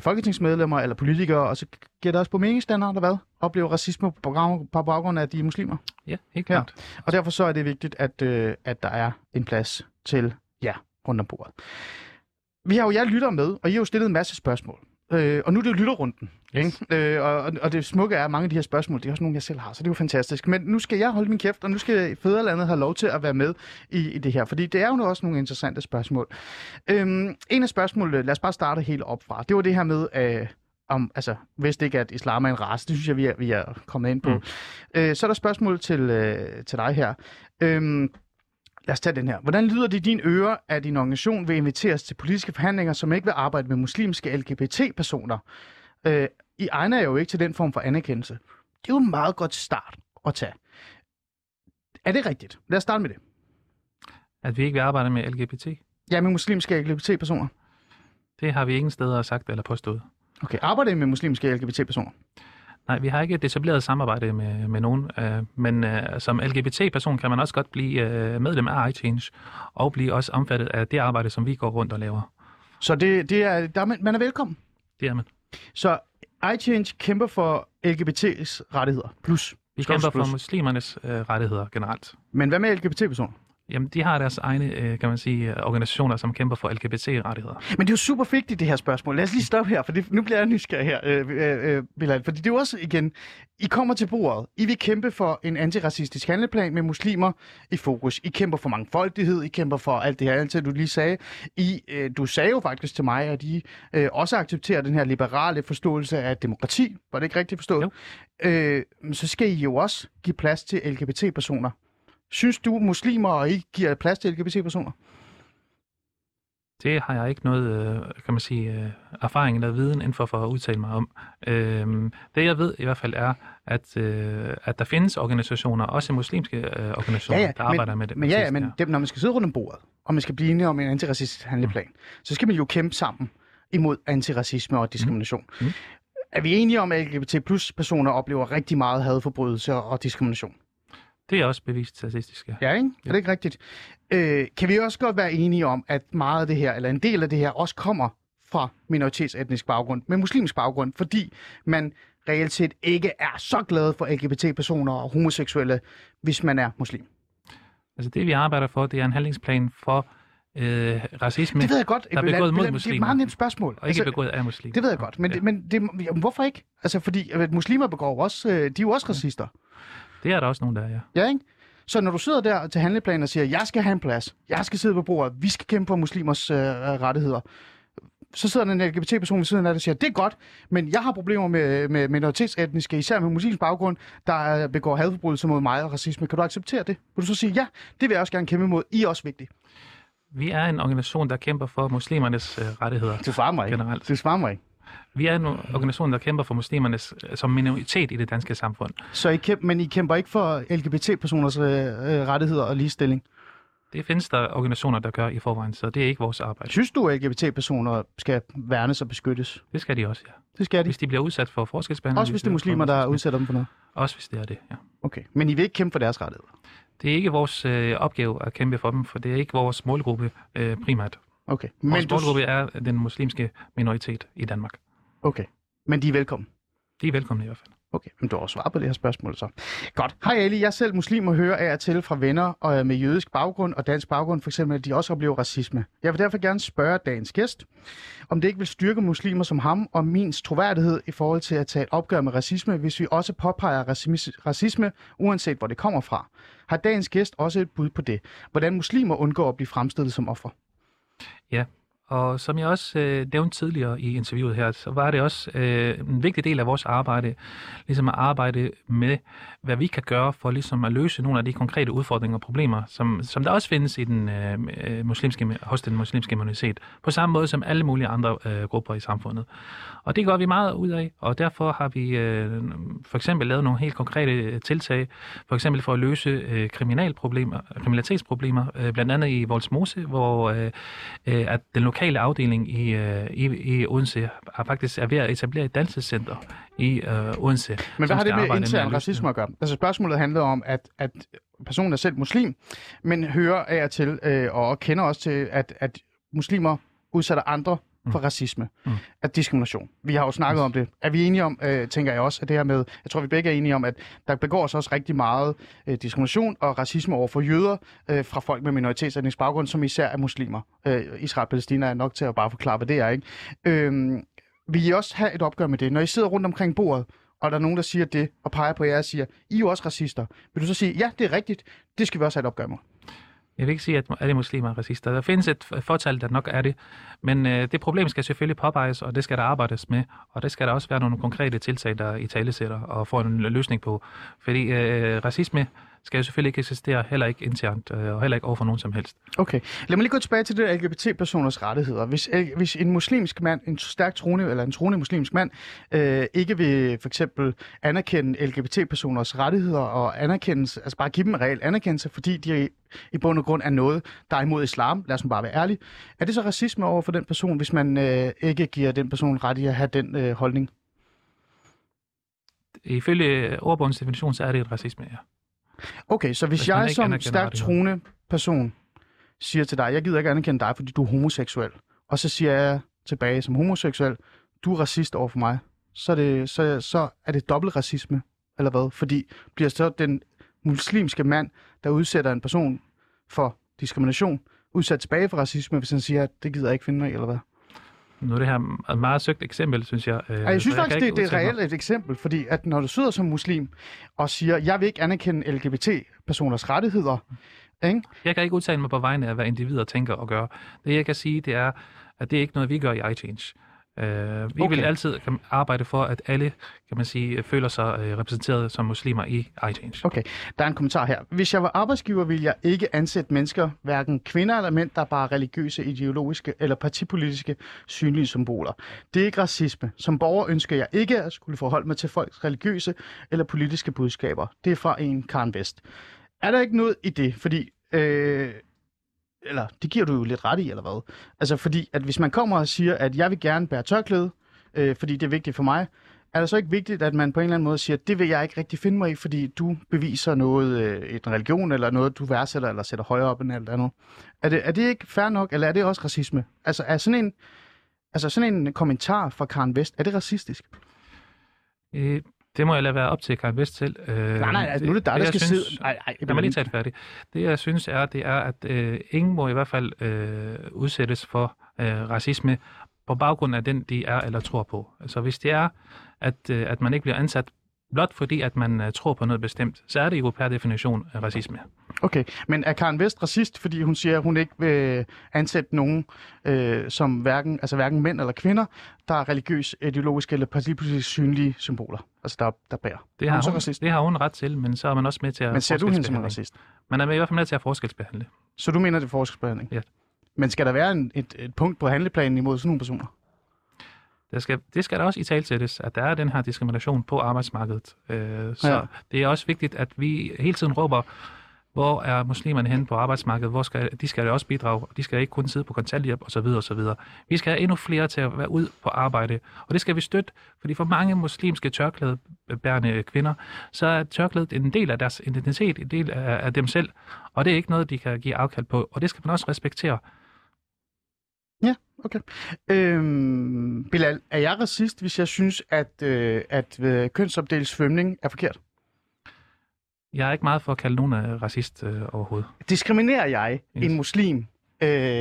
folketingsmedlemmer eller politikere, og så giver der også på meningsstandarder, hvad? Oplever racisme på baggrund af, at de er muslimer. Ja, helt klart. Ja. Og derfor så er det vigtigt, at der er en plads til jer rundt om bordet. Vi har jo jer lytter med, og I har jo stillet en masse spørgsmål. Og nu er det jo lytterrunden. Yes. Og det smukke er, at mange af de her spørgsmål, det er også nogle, jeg selv har, så det er jo fantastisk. Men nu skal jeg holde min kæft, og nu skal fædrelandet have lov til at være med i det her, fordi det er jo også nogle interessante spørgsmål. En af spørgsmålene, lad os bare starte helt op fra, det var det her med, hvis det ikke er, at islam er en race, det synes jeg, vi er kommet ind på. Mm. Så er der spørgsmål til dig her. Lad os tage den her. Hvordan lyder det i dine ører, at din organisation vil inviteres til politiske forhandlinger, som ikke vil arbejde med muslimske LGBT-personer? I egner jo ikke til den form for anerkendelse. Det er jo en meget godt start at tage. Er det rigtigt? Lad os starte med det. At vi ikke vil arbejde med LGBT? Ja, med muslimske LGBT-personer. Det har vi ingen steder sagt eller påstået. Okay, arbejder I med muslimske LGBT-personer? Nej, vi har ikke et etableret samarbejde med nogen, men som LGBT-person kan man også godt blive medlem af iChange og blive også omfattet af det arbejde, som vi går rundt og laver. Så man er velkommen? Det er man. Så iChange kæmper for LGBT's rettigheder? Plus. Vi kæmper for muslimernes rettigheder generelt. Men hvad med LGBT-personer? Jamen, de har deres egne, kan man sige, organisationer, som kæmper for LGBT-rettigheder. Men det er jo super vigtigt, det her spørgsmål. Lad os lige stoppe her, for nu bliver jeg nysgerrig her, Bilal. Fordi det er også, igen, I kommer til bordet. I vil kæmpe for en antiracistisk handleplan med muslimer i fokus. I kæmper for mangfoldighed. I kæmper for alt det her, altid du lige sagde. Du sagde jo faktisk til mig, at I også accepterer den her liberale forståelse af demokrati. Var det ikke rigtigt forstået? Så skal I jo også give plads til LGBT-personer. Synes du, muslimer og ikke giver plads til LGBT-personer? Det har jeg ikke noget, kan man sige, erfaring eller viden inden for at udtale mig om. Det jeg ved i hvert fald er, at der findes organisationer, også muslimske organisationer, der arbejder med det. Men når man skal sidde rundt om bordet, og man skal blive enige om en antiracistisk handleplan, så skal man jo kæmpe sammen imod antiracisme og diskrimination. Mm. Er vi enige om, at LGBT+-personer oplever rigtig meget hadforbrydelser og diskrimination? Det er også bevist statistisk, ja. Ja, ikke? Er det ikke rigtigt? Kan vi også godt være enige om, at meget af det her, eller en del af det her, også kommer fra minoritetsetnisk baggrund, med muslimsk baggrund, fordi man reelt set ikke er så glad for LGBT-personer og homoseksuelle, hvis man er muslim? Altså det, vi arbejder for, det er en handlingsplan for racisme, det ved jeg godt, der er begået mod muslimer. Det er meget nemt spørgsmål. Og ikke begået af muslimer. Det ved jeg godt, men hvorfor ikke? Altså fordi muslimer begår også, de er jo også racister. Det er der også nogen, der er, ja. Ja, ikke? Så når du sidder der til handleplanen og siger, jeg skal have en plads, jeg skal sidde på bordet, vi skal kæmpe for muslimers rettigheder, så sidder en LGBT-person ved siden af det og siger, det er godt, men jeg har problemer med minoritetsetniske, især med muslimsk baggrund, der begår hadforbrydelser mod mig og racisme. Kan du acceptere det? Vil du så sige, ja, det vil jeg også gerne kæmpe imod, I er også vigtigt? Vi er en organisation, der kæmper for muslimernes rettigheder. Det svarer mig ikke. Generelt. Det svarer mig ikke. Vi er en organisation, der kæmper for muslimerne som minoritet i det danske samfund. Så I kæmper ikke for LGBT-personers rettigheder og ligestilling? Det findes der organisationer, der gør i forvejen, så det er ikke vores arbejde. Synes du, at LGBT-personer skal værnes og beskyttes? Det skal de også, ja. Det skal de? Hvis de bliver udsat for forskelsbehandling. Også hvis det er muslimer, der udsætter dem for noget? Også hvis det er det, ja. Okay, men I vil ikke kæmpe for deres rettigheder? Det er ikke vores opgave at kæmpe for dem, for det er ikke vores målgruppe primært. Okay. Vores målgruppe er den muslimske minoritet i Danmark. Okay, men de er velkommen? De er velkommen i hvert fald. Okay, men du har også svaret på det her spørgsmål så. Godt. Hej Ali, jeg er selv muslim og hører af og til fra venner og med jødisk baggrund og dansk baggrund, for eksempel, at de også oplever racisme. Jeg vil derfor gerne spørge dagens gæst, om det ikke vil styrke muslimer som ham og min troværdighed i forhold til at tage et opgør med racisme, hvis vi også påpeger racisme, uanset hvor det kommer fra. Har dagens gæst også et bud på det? Hvordan muslimer undgår at blive fremstillet som offer? Ja, Og som jeg også nævnte tidligere i interviewet her, så var det også en vigtig del af vores arbejde, ligesom at arbejde med, hvad vi kan gøre for ligesom at løse nogle af de konkrete udfordringer og problemer, som der også findes i hos den muslimske minoritet, på samme måde som alle mulige andre grupper i samfundet. Og det gør vi meget ud af, og derfor har vi for eksempel lavet nogle helt konkrete tiltag, for eksempel for at løse kriminalitetsproblemer, blandt andet i Vollsmose, hvor at den lokale afdeling i Odense har faktisk er ved at etablere et dansecenter i Odense. Men hvad har det med intern racisme at gøre? Altså spørgsmålet handler om, at personen er selv muslim, men hører af og til og kender også til, at muslimer udsætter andre for racisme, at diskrimination. Vi har jo snakket om det. Er vi enige om, tænker jeg også, at det her med, jeg tror vi begge er enige om, at der begås også rigtig meget diskrimination og racisme over for jøder fra folk med minoritetsbaggrund, som især er muslimer. Israel og Palæstina er nok til at bare forklare, hvad det er, ikke? Vil I også have et opgør med det? Når I sidder rundt omkring bordet, og der er nogen, der siger det, og peger på jer og siger, I er jo også racister. Vil du så sige, ja, det er rigtigt, det skal vi også have et opgør med? Jeg vil ikke sige, at alle muslimer er racister. Der findes et fortal, der nok er det. Men det problem skal selvfølgelig påpeges, og det skal der arbejdes med. Og det skal der også være nogle konkrete tiltag, der italesætter og får en løsning på. Fordi racisme skal jo selvfølgelig ikke eksistere, heller ikke internt, og heller ikke overfor nogen som helst. Okay. Lad mig lige gå tilbage til det LGBT-personers rettigheder. Hvis en muslimsk mand, en stærkt troende eller en troende muslimsk mand, ikke vil for eksempel anerkende LGBT-personers rettigheder og anerkendelse, altså bare give dem en reel anerkendelse, fordi de i bund og grund er noget, der er imod islam, lad os nu bare være ærlige, er det så racisme over for den person, hvis man ikke giver den person ret i at have den holdning? Ifølge ordbogens definition, så er det et racisme, ja. Okay, så hvis jeg som stærkt troende person siger til dig, jeg gider ikke anerkende dig, fordi du er homoseksuel, og så siger jeg tilbage som homoseksuel, du er racist over for mig, så er det dobbelt racisme, eller hvad? Fordi bliver så den muslimske mand, der udsætter en person for diskrimination, udsat tilbage for racisme, hvis han siger, at det gider jeg ikke finde mig, eller hvad? Nu er det her et meget søgt eksempel, synes jeg. Jeg synes faktisk, det er reelt et eksempel, fordi at når du sidder som muslim og siger, jeg vil ikke anerkende LGBT-personers rettigheder, ikke? Jeg kan ikke udtale mig på vegne af, hvad individer tænker og gør. Det jeg kan sige, det er, at det er ikke noget, vi gør i iChange. Vi vil altid arbejde for, at alle, kan man sige, føler sig repræsenteret som muslimer i iChange. Okay, der er en kommentar her. Hvis jeg var arbejdsgiver, ville jeg ikke ansætte mennesker, hverken kvinder eller mænd, der er bare religiøse, ideologiske eller partipolitiske synlige symboler. Det er ikke racisme. Som borger ønsker jeg ikke at skulle forholde mig til folks religiøse eller politiske budskaber. Det er fra en Karen Vest. Er der ikke noget i det? Fordi... eller det giver du jo lidt ret i, eller hvad? Altså fordi, at hvis man kommer og siger, at jeg vil gerne bære tørklæde, fordi det er vigtigt for mig, er det så ikke vigtigt, at man på en eller anden måde siger, det vil jeg ikke rigtig finde mig i, fordi du beviser noget i en religion, eller noget, du værdsætter, eller sætter højere op end alt andet. Er det ikke fair nok, eller er det også racisme? Altså er sådan en kommentar fra Karen Vest, er det racistisk? Det må jeg lade være op til Karen Vest selv. Nej, altså, nu er det der skal sidde. Lad mig lige tage det færdigt. Det jeg synes er, at ingen må i hvert fald udsættes for racisme på baggrund af den, de er eller tror på. Så hvis det er, at man ikke bliver ansat blot fordi, at man tror på noget bestemt, så er det jo per definition af racisme. Okay, men er Karen Vest racist, fordi hun siger, at hun ikke vil ansætte nogen, som hverken mænd eller kvinder, der er religiøs, ideologiske eller partipolitisk synlige symboler, altså der bærer? Det har hun ret til, men så er man også med til at forskelsbehandle. Men ser du hende som en racist? Man er i hvert fald med til at forskelsbehandle. Så du mener, det er forskelsbehandling? Ja. Men skal der være et punkt på handleplanen imod sådan nogle personer? Det skal der også italesættes, at der er den her diskrimination på arbejdsmarkedet. Det er også vigtigt, at vi hele tiden råber, hvor er muslimerne henne på arbejdsmarkedet, hvor de skal også bidrage, de skal ikke kun sidde på kontanthjælp osv. Vi skal have endnu flere til at være ud på arbejde, og det skal vi støtte, fordi for mange muslimske tørklædebærende kvinder, så er tørklædet en del af deres identitet, en del af dem selv, og det er ikke noget, de kan give afkald på, og det skal man også respektere. Ja, okay. Bilal, er jeg racist, hvis jeg synes, at kønsopdelt svømning er forkert? Jeg er ikke meget for at kalde nogen racist overhovedet. Diskriminerer jeg en muslim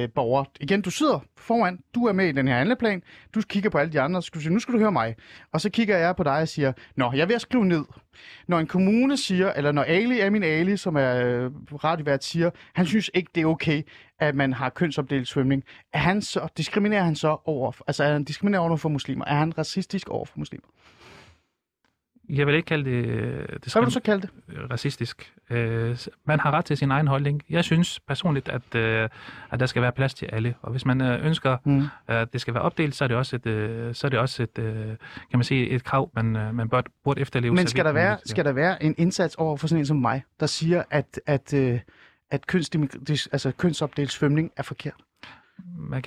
borgere. Igen, du sidder foran, du er med i den her handleplan, du kigger på alle de andre, så skal du sige, nu skal du høre mig. Og så kigger jeg på dig og siger, nå, jeg vil skrive ned. Når en kommune siger, eller når Ali Aminali, som er radiovært, siger, han synes ikke, det er okay, at man har kønsopdelt svømning, er han så, diskriminerer han så over, altså er han diskriminerer over for muslimer? Er han racistisk over for muslimer? Jeg vil ikke kalde det hvad vil du så kalde det? Racistisk. Man har ret til sin egen holdning. Jeg synes personligt, at der skal være plads til alle. Og hvis man ønsker, at det skal være opdelt, så er det også et krav, man burde efterleve. Men skal der være en indsats over for sådan en som mig, der siger, at kønsopdelt svømning er forkert? Man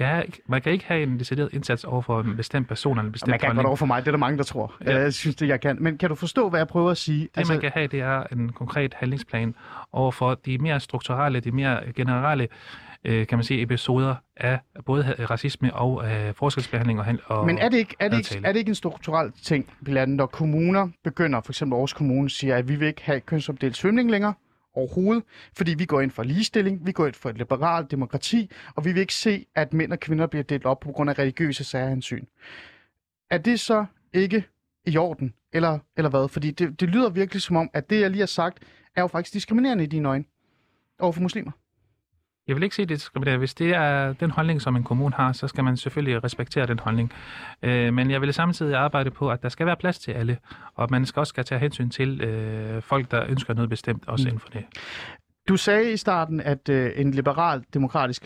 kan ikke have en decideret indsats over for en bestemt person eller en bestemt holdning. Man kan godt over for mig, det er der mange, der tror. Ja. Jeg synes det, jeg kan. Men kan du forstå, hvad jeg prøver at sige? Det, man kan have, det er en konkret handlingsplan over for de mere strukturelle, de mere generelle episoder af både racisme og forskelsbehandling. Men er det ikke en strukturel ting, blandt andet, når kommuner begynder, for eksempel Aarhus Kommune siger, at vi vil ikke have kønsopdelt svømning længere, overhovedet, fordi vi går ind for ligestilling, vi går ind for et liberalt demokrati, og vi vil ikke se, at mænd og kvinder bliver delt op på grund af religiøse særhensyn. Er det så ikke i orden, eller hvad? Fordi det lyder virkelig som om, at det, jeg lige har sagt, er jo faktisk diskriminerende i dine øjne over for muslimer. Jeg vil ikke sige, det er diskriminerende. Hvis det er den holdning, som en kommune har, så skal man selvfølgelig respektere den holdning. Men jeg vil samtidig arbejde på, at der skal være plads til alle, og at man også skal tage hensyn til folk, der ønsker noget bestemt, også inden for det. Du sagde i starten, at en liberal, demokratisk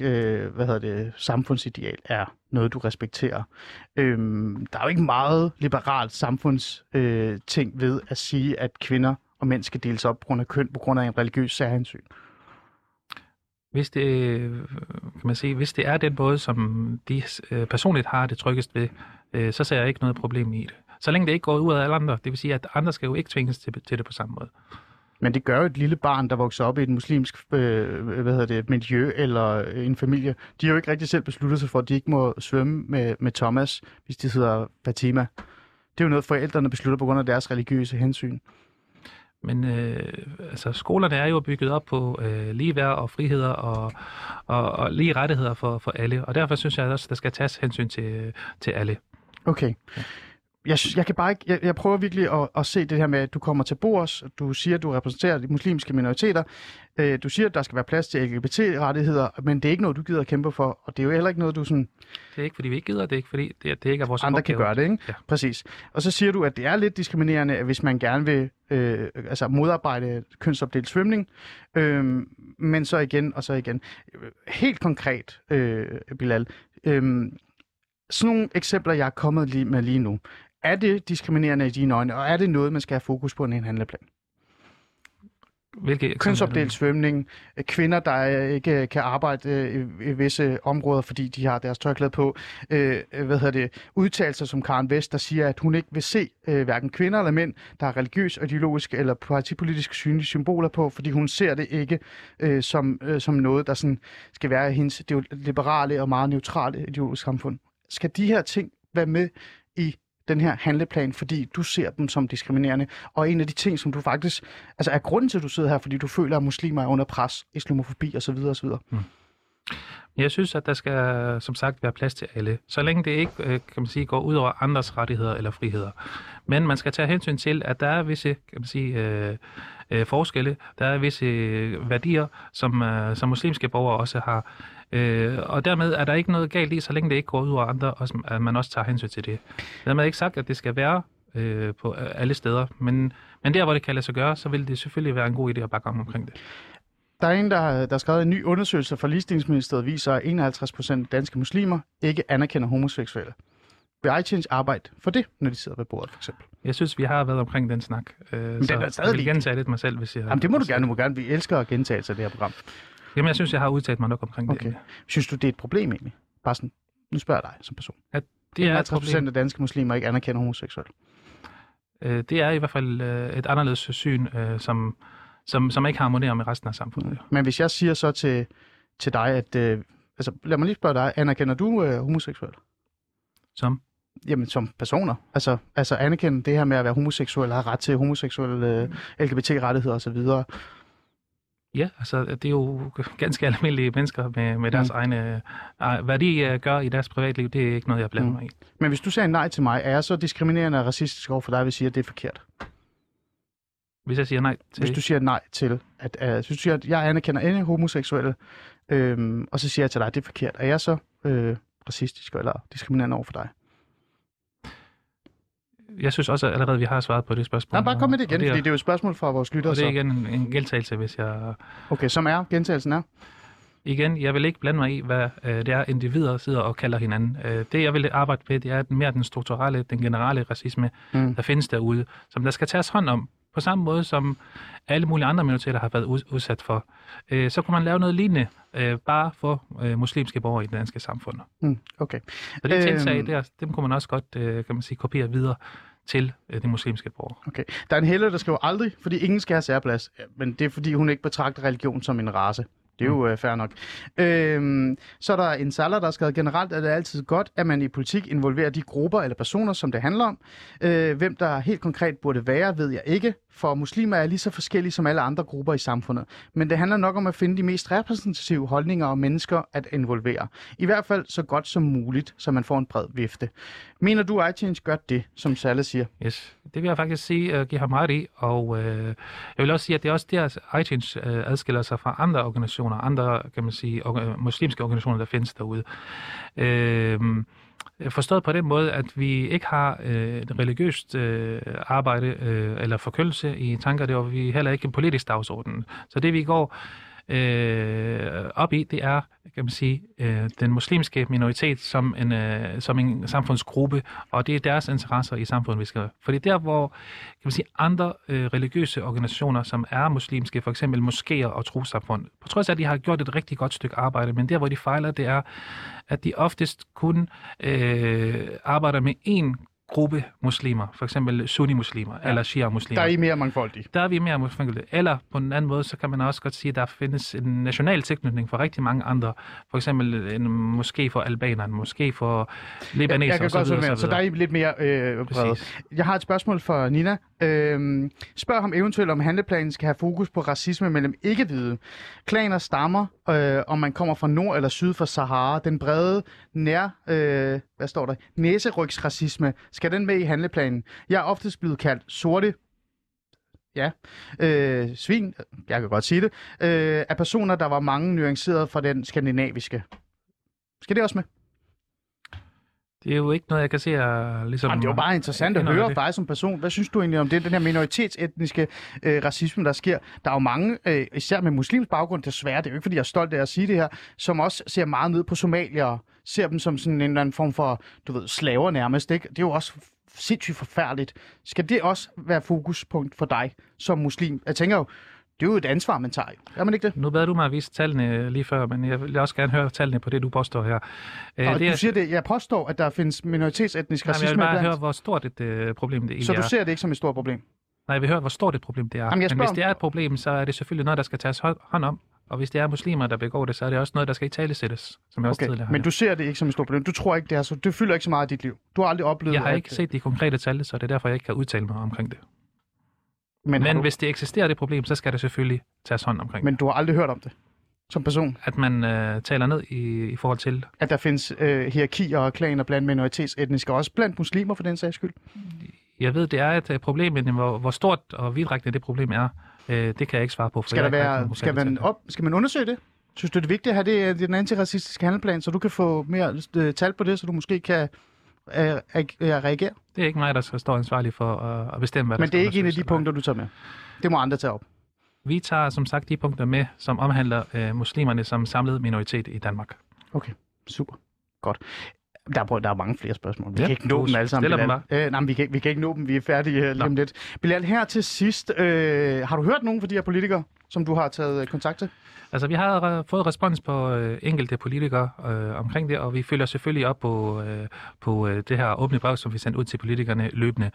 samfundsideal er noget, du respekterer. Der er jo ikke meget liberalt samfundsting ved at sige, at kvinder og mænd skal deles op på grund af køn, på grund af en religiøs særhensyn. Hvis det er den måde, som de personligt har det tryggest ved, så ser jeg ikke noget problem i det. Så længe det ikke går ud af alle andre, det vil sige, at andre skal jo ikke tvinges til det på samme måde. Men det gør jo et lille barn, der vokser op i et muslimsk miljø eller en familie. De har jo ikke rigtig selv besluttet sig for, at de ikke må svømme med Thomas, hvis de hedder Fatima. Det er jo noget, forældrene beslutter på grund af deres religiøse hensyn. Men skolerne er jo bygget op på ligeværd og friheder og lige rettigheder for alle. Og derfor synes jeg også, der skal tages hensyn til alle. Okay. Ja. Jeg kan bare ikke, jeg prøver virkelig at se det her med, at du kommer til bordet, du siger, at du repræsenterer de muslimske minoriteter, du siger, at der skal være plads til LGBT-rettigheder, men det er ikke noget, du gider at kæmpe for, og det er jo heller ikke noget, du sådan... Det er ikke, fordi vi ikke gider, det er ikke, fordi det ikke er vores opgave. Andre kan gøre det, ikke? Ja. Præcis. Og så siger du, at det er lidt diskriminerende, at hvis man gerne vil modarbejde kønsopdelt svømning, men så igen og så igen. Helt konkret, Bilal, sådan nogle eksempler, jeg er kommet med lige nu. Er det diskriminerende i dine øjne, og er det noget, man skal have fokus på i en handleplan? Kønsopdelt svømning, kvinder, der ikke kan arbejde i visse områder, fordi de har deres tørklæde på. Udtalelser som Karen West, der siger, at hun ikke vil se hverken kvinder eller mænd, der har religiøs, ideologisk eller partipolitisk synlige symboler på, fordi hun ser det ikke som noget, der sådan skal være hendes liberale og meget neutrale ideologisk samfund. Skal de her ting være med i den her handleplan, fordi du ser dem som diskriminerende? Og en af de ting, som du faktisk... Altså er grunden til, at du sidder her, fordi du føler, at muslimer er under pres, islamofobi osv. osv.? Jeg synes, at der skal, som sagt, være plads til alle. Så længe det ikke, går ud over andres rettigheder eller friheder. Men man skal tage hensyn til, at der er visse, forskelle, der er visse værdier, som muslimske borgere også har. Og dermed er der ikke noget galt i, så længe det ikke går ud over andre, og at man også tager hensyn til det. Dermed ikke sagt, at det skal være på alle steder, men der, hvor det kan lade sig gøre, så vil det selvfølgelig være en god idé at bakke omkring det. Der er en, der har skrevet en ny undersøgelse fra Ligestillingsministeriet, viser, at 51% af danske muslimer ikke anerkender homoseksuelle. Vil iChange arbejde for det, når de sidder ved bordet, for eksempel? Jeg synes, vi har været omkring den snak. Men så det jeg vil gentage lidt mig selv, hvis jeg... Jamen, det må du gerne. Vi elsker at gentage sig det her program. Jamen, jeg synes, jeg har udtalt mig nok omkring det. Synes du, det er et problem egentlig? Bare sådan, nu spørger jeg dig som person. At det er 50% af danske muslimer ikke anerkender homoseksuelle. Det er i hvert fald et anderledes syn, som ikke harmonerer med resten af samfundet. Men hvis jeg siger så til dig, at... lad mig lige spørge dig, anerkender du homoseksuelle? Som? Jamen, som personer. Altså anerkende det her med at være homoseksuel, har ret til homoseksuelle LGBT-rettigheder osv. Ja, altså det er jo ganske almindelige mennesker med deres egne... Hvad de gør i deres privatliv, det er ikke noget, jeg blander mig i. Men hvis du siger nej til mig, er jeg så diskriminerende og racistisk over for dig, hvis jeg siger, at det er forkert? Hvis jeg siger nej til... Hvis du siger nej til, hvis du siger, at jeg anerkender alle homoseksuelle, og så siger jeg til dig, at det er forkert, er jeg så racistisk eller diskriminerende over for dig? Jeg synes også at allerede, vi har svaret på det spørgsmål. Ja, bare kom med det igen, fordi det er jo et spørgsmål fra vores lyttere. Og det er igen en gentagelse, hvis jeg... Okay, som er gentagelsen er? Igen, jeg vil ikke blande mig i, hvad det er, individer sidder og kalder hinanden. Det, jeg vil arbejde med, det er mere den strukturelle, den generelle racisme, der findes derude, som der skal tages hånd om, på samme måde som alle mulige andre minoriteter har været udsat for. Så kunne man lave noget lignende, bare for muslimske borgere i det danske samfund. Okay. Så de tilsag der, dem kunne man også godt, kan man sige, kopiere videre til de muslimske borgere. Okay. Der er en Helle, der skriver aldrig, fordi ingen skal have særplads, men det er fordi, hun ikke betragter religion som en race. Det er jo fair nok. Så er der en Saller, der har skrevet, generelt er det altid godt, at man i politik involverer de grupper eller personer, som det handler om. Hvem der helt konkret burde være, ved jeg ikke, for muslimer er lige så forskellige som alle andre grupper i samfundet. Men det handler nok om at finde de mest repræsentative holdninger og mennesker at involvere. I hvert fald så godt som muligt, så man får en bred vifte. Mener du, iChange gør det, som Saller siger? Yes, det vil jeg faktisk sige, give ham ret i. Og jeg vil også sige, at det er også der, iChange adskiller sig fra andre organisationer, andre, kan man sige, muslimske organisationer, der findes derude. Forstået på den måde, at vi ikke har et religiøst arbejde eller forkyndelse i tanker, det er vi heller ikke en politisk dagsorden. Så det vi går op i, det er, kan man sige, den muslimske minoritet som en samfundsgruppe, og det er deres interesser i samfundet, vi skal. Fordi der, hvor, kan man sige, andre religiøse organisationer, som er muslimske, for eksempel moskéer og trossamfund, på trods af, at de har gjort et rigtig godt stykke arbejde, men der, hvor de fejler, det er, at de oftest kun arbejder med én gruppe muslimer, for eksempel sunni-muslimer eller shia-muslimer. Der er I mere mangfoldige. Der er vi mere mangfoldige. Eller på en anden måde, så kan man også godt sige, at der findes en national tilknytning for rigtig mange andre. For eksempel en moské for albaner, en moské for libaneser. Jeg kan godt sige mere, så der er I lidt mere brede. Jeg har et spørgsmål for Nina. Spørg ham eventuelt, om handleplanen skal have fokus på racisme mellem ikke-hvide. Klaner stammer, om man kommer fra nord eller syd for Sahara. Den brede næserygsracisme, skal den med i handleplanen? Jeg er oftest blevet kaldt sorte, svin, jeg kan godt sige det, af personer, der var mange nuanceret fra den skandinaviske. Skal det også med? Det er jo ikke noget, jeg kan se at ligesom... Jamen, det er jo bare interessant at høre dig som person. Hvad synes du egentlig om det, den her minoritetsetniske racisme, der sker? Der er jo mange, især med muslims baggrund desværre, det er jo ikke, fordi jeg er stolt af at sige det her, som også ser meget ned på somaliere, ser dem som sådan en eller anden form for, du ved, slaver nærmest, ikke? Det er jo også sindssygt forfærdeligt. Skal det også være fokuspunkt for dig som muslim? Jeg tænker jo, det er jo et ansvar, man tager. Er man ikke det? Nu bad du mig at vise tallene lige før, men jeg vil også gerne høre tallene på det, du påstår her. Jeg påstår, at der findes minoritetsetnisk racisme. Jeg vil bare høre, hvor stort et problem det er. Så du ser det ikke som et stort problem? Nej, vi hører, hvor stort et problem det er. Jamen, men hvis det er et problem, så er det selvfølgelig noget, der skal tages hånd om. Og hvis det er muslimer, der begår det, så er det også noget, der skal italesættes, som jeg også tidligere har. Men du ser det ikke som et stort problem. Du tror ikke, det er så. Det fylder ikke så meget af dit liv. Du har aldrig oplevet... Jeg har ikke set de konkrete tal, så det er derfor, jeg ikke kan udtale mig omkring det. Men hvis det eksisterer, det problem, så skal det selvfølgelig tages hånd omkring. Men du har aldrig hørt om det som person? At man taler ned i forhold til... At der findes hierarkier og klaner blandt minoritetsetniske, også blandt muslimer for den sags skyld? Jeg ved, det er et problem, men hvor stort og vidtrækkende det problem er, det kan jeg ikke svare på. Skal man undersøge det? Synes du, det er vigtigt at have det er den antiracistiske handelplan, så du kan få mere tal på det, så du måske kan... at reagere? Det er ikke mig, der står ansvarlig for at bestemme, hvad der. Men det er ikke en af de punkter, du tager med? Det må andre tage op. Vi tager som sagt de punkter med, som omhandler muslimerne som samlet minoritet i Danmark. Okay, super. Godt. Der er mange flere spørgsmål. Vi kan ikke nå dem alle sammen, Bilal. Vi kan ikke nå dem, vi er færdige lige om lidt. Bilal, her til sidst, har du hørt nogen fra de her politikere, som du har taget kontakt til? Altså, vi har fået respons på enkelte politikere omkring det, og vi følger selvfølgelig op på det her åbne brev, som vi sendte ud til politikerne løbende.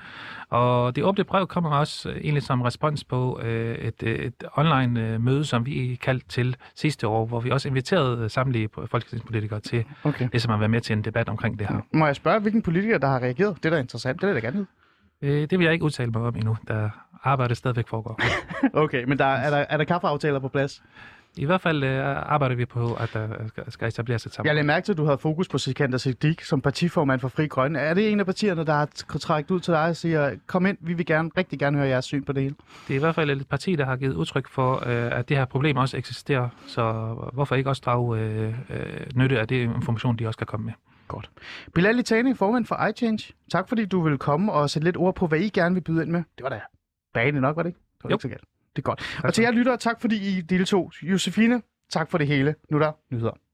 Og det åbne brev kommer også egentlig som respons på et online møde, som vi kaldte til sidste år, hvor vi også inviterede samtlige folketingspolitikere til ligesom at være med til en debat omkring det her. Må jeg spørge, hvilken politiker, der har reageret? Det er da interessant, det er da gerne. Det vil jeg ikke udtale mig om endnu, der arbejdet stadigvæk foregår. Okay, men er der kaffeaftaler på plads? I hvert fald arbejder vi på, at der skal etableres et samarbejde. Jeg lagde mærke til, at du havde fokus på Sikandar Siddique som partiformand for Fri Grønne. Er det en af partierne, der har trækket ud til dig og siger, kom ind, vi vil gerne, rigtig gerne høre jeres syn på det hele? Det er i hvert fald et parti, der har givet udtryk for, at det her problem også eksisterer. Så hvorfor ikke også drage nytte af det information, de også kan komme med? Godt. Bilal Itani, formand for iChange. Tak fordi du ville komme og sætte lidt ord på, hvad I gerne vil byde ind med. Det var da banen nok, var det ikke? Det var ikke så galt. Det er godt. Og til jer lyttere, tak fordi I deltog. Josefine, tak for det hele. Nu er der nyheder.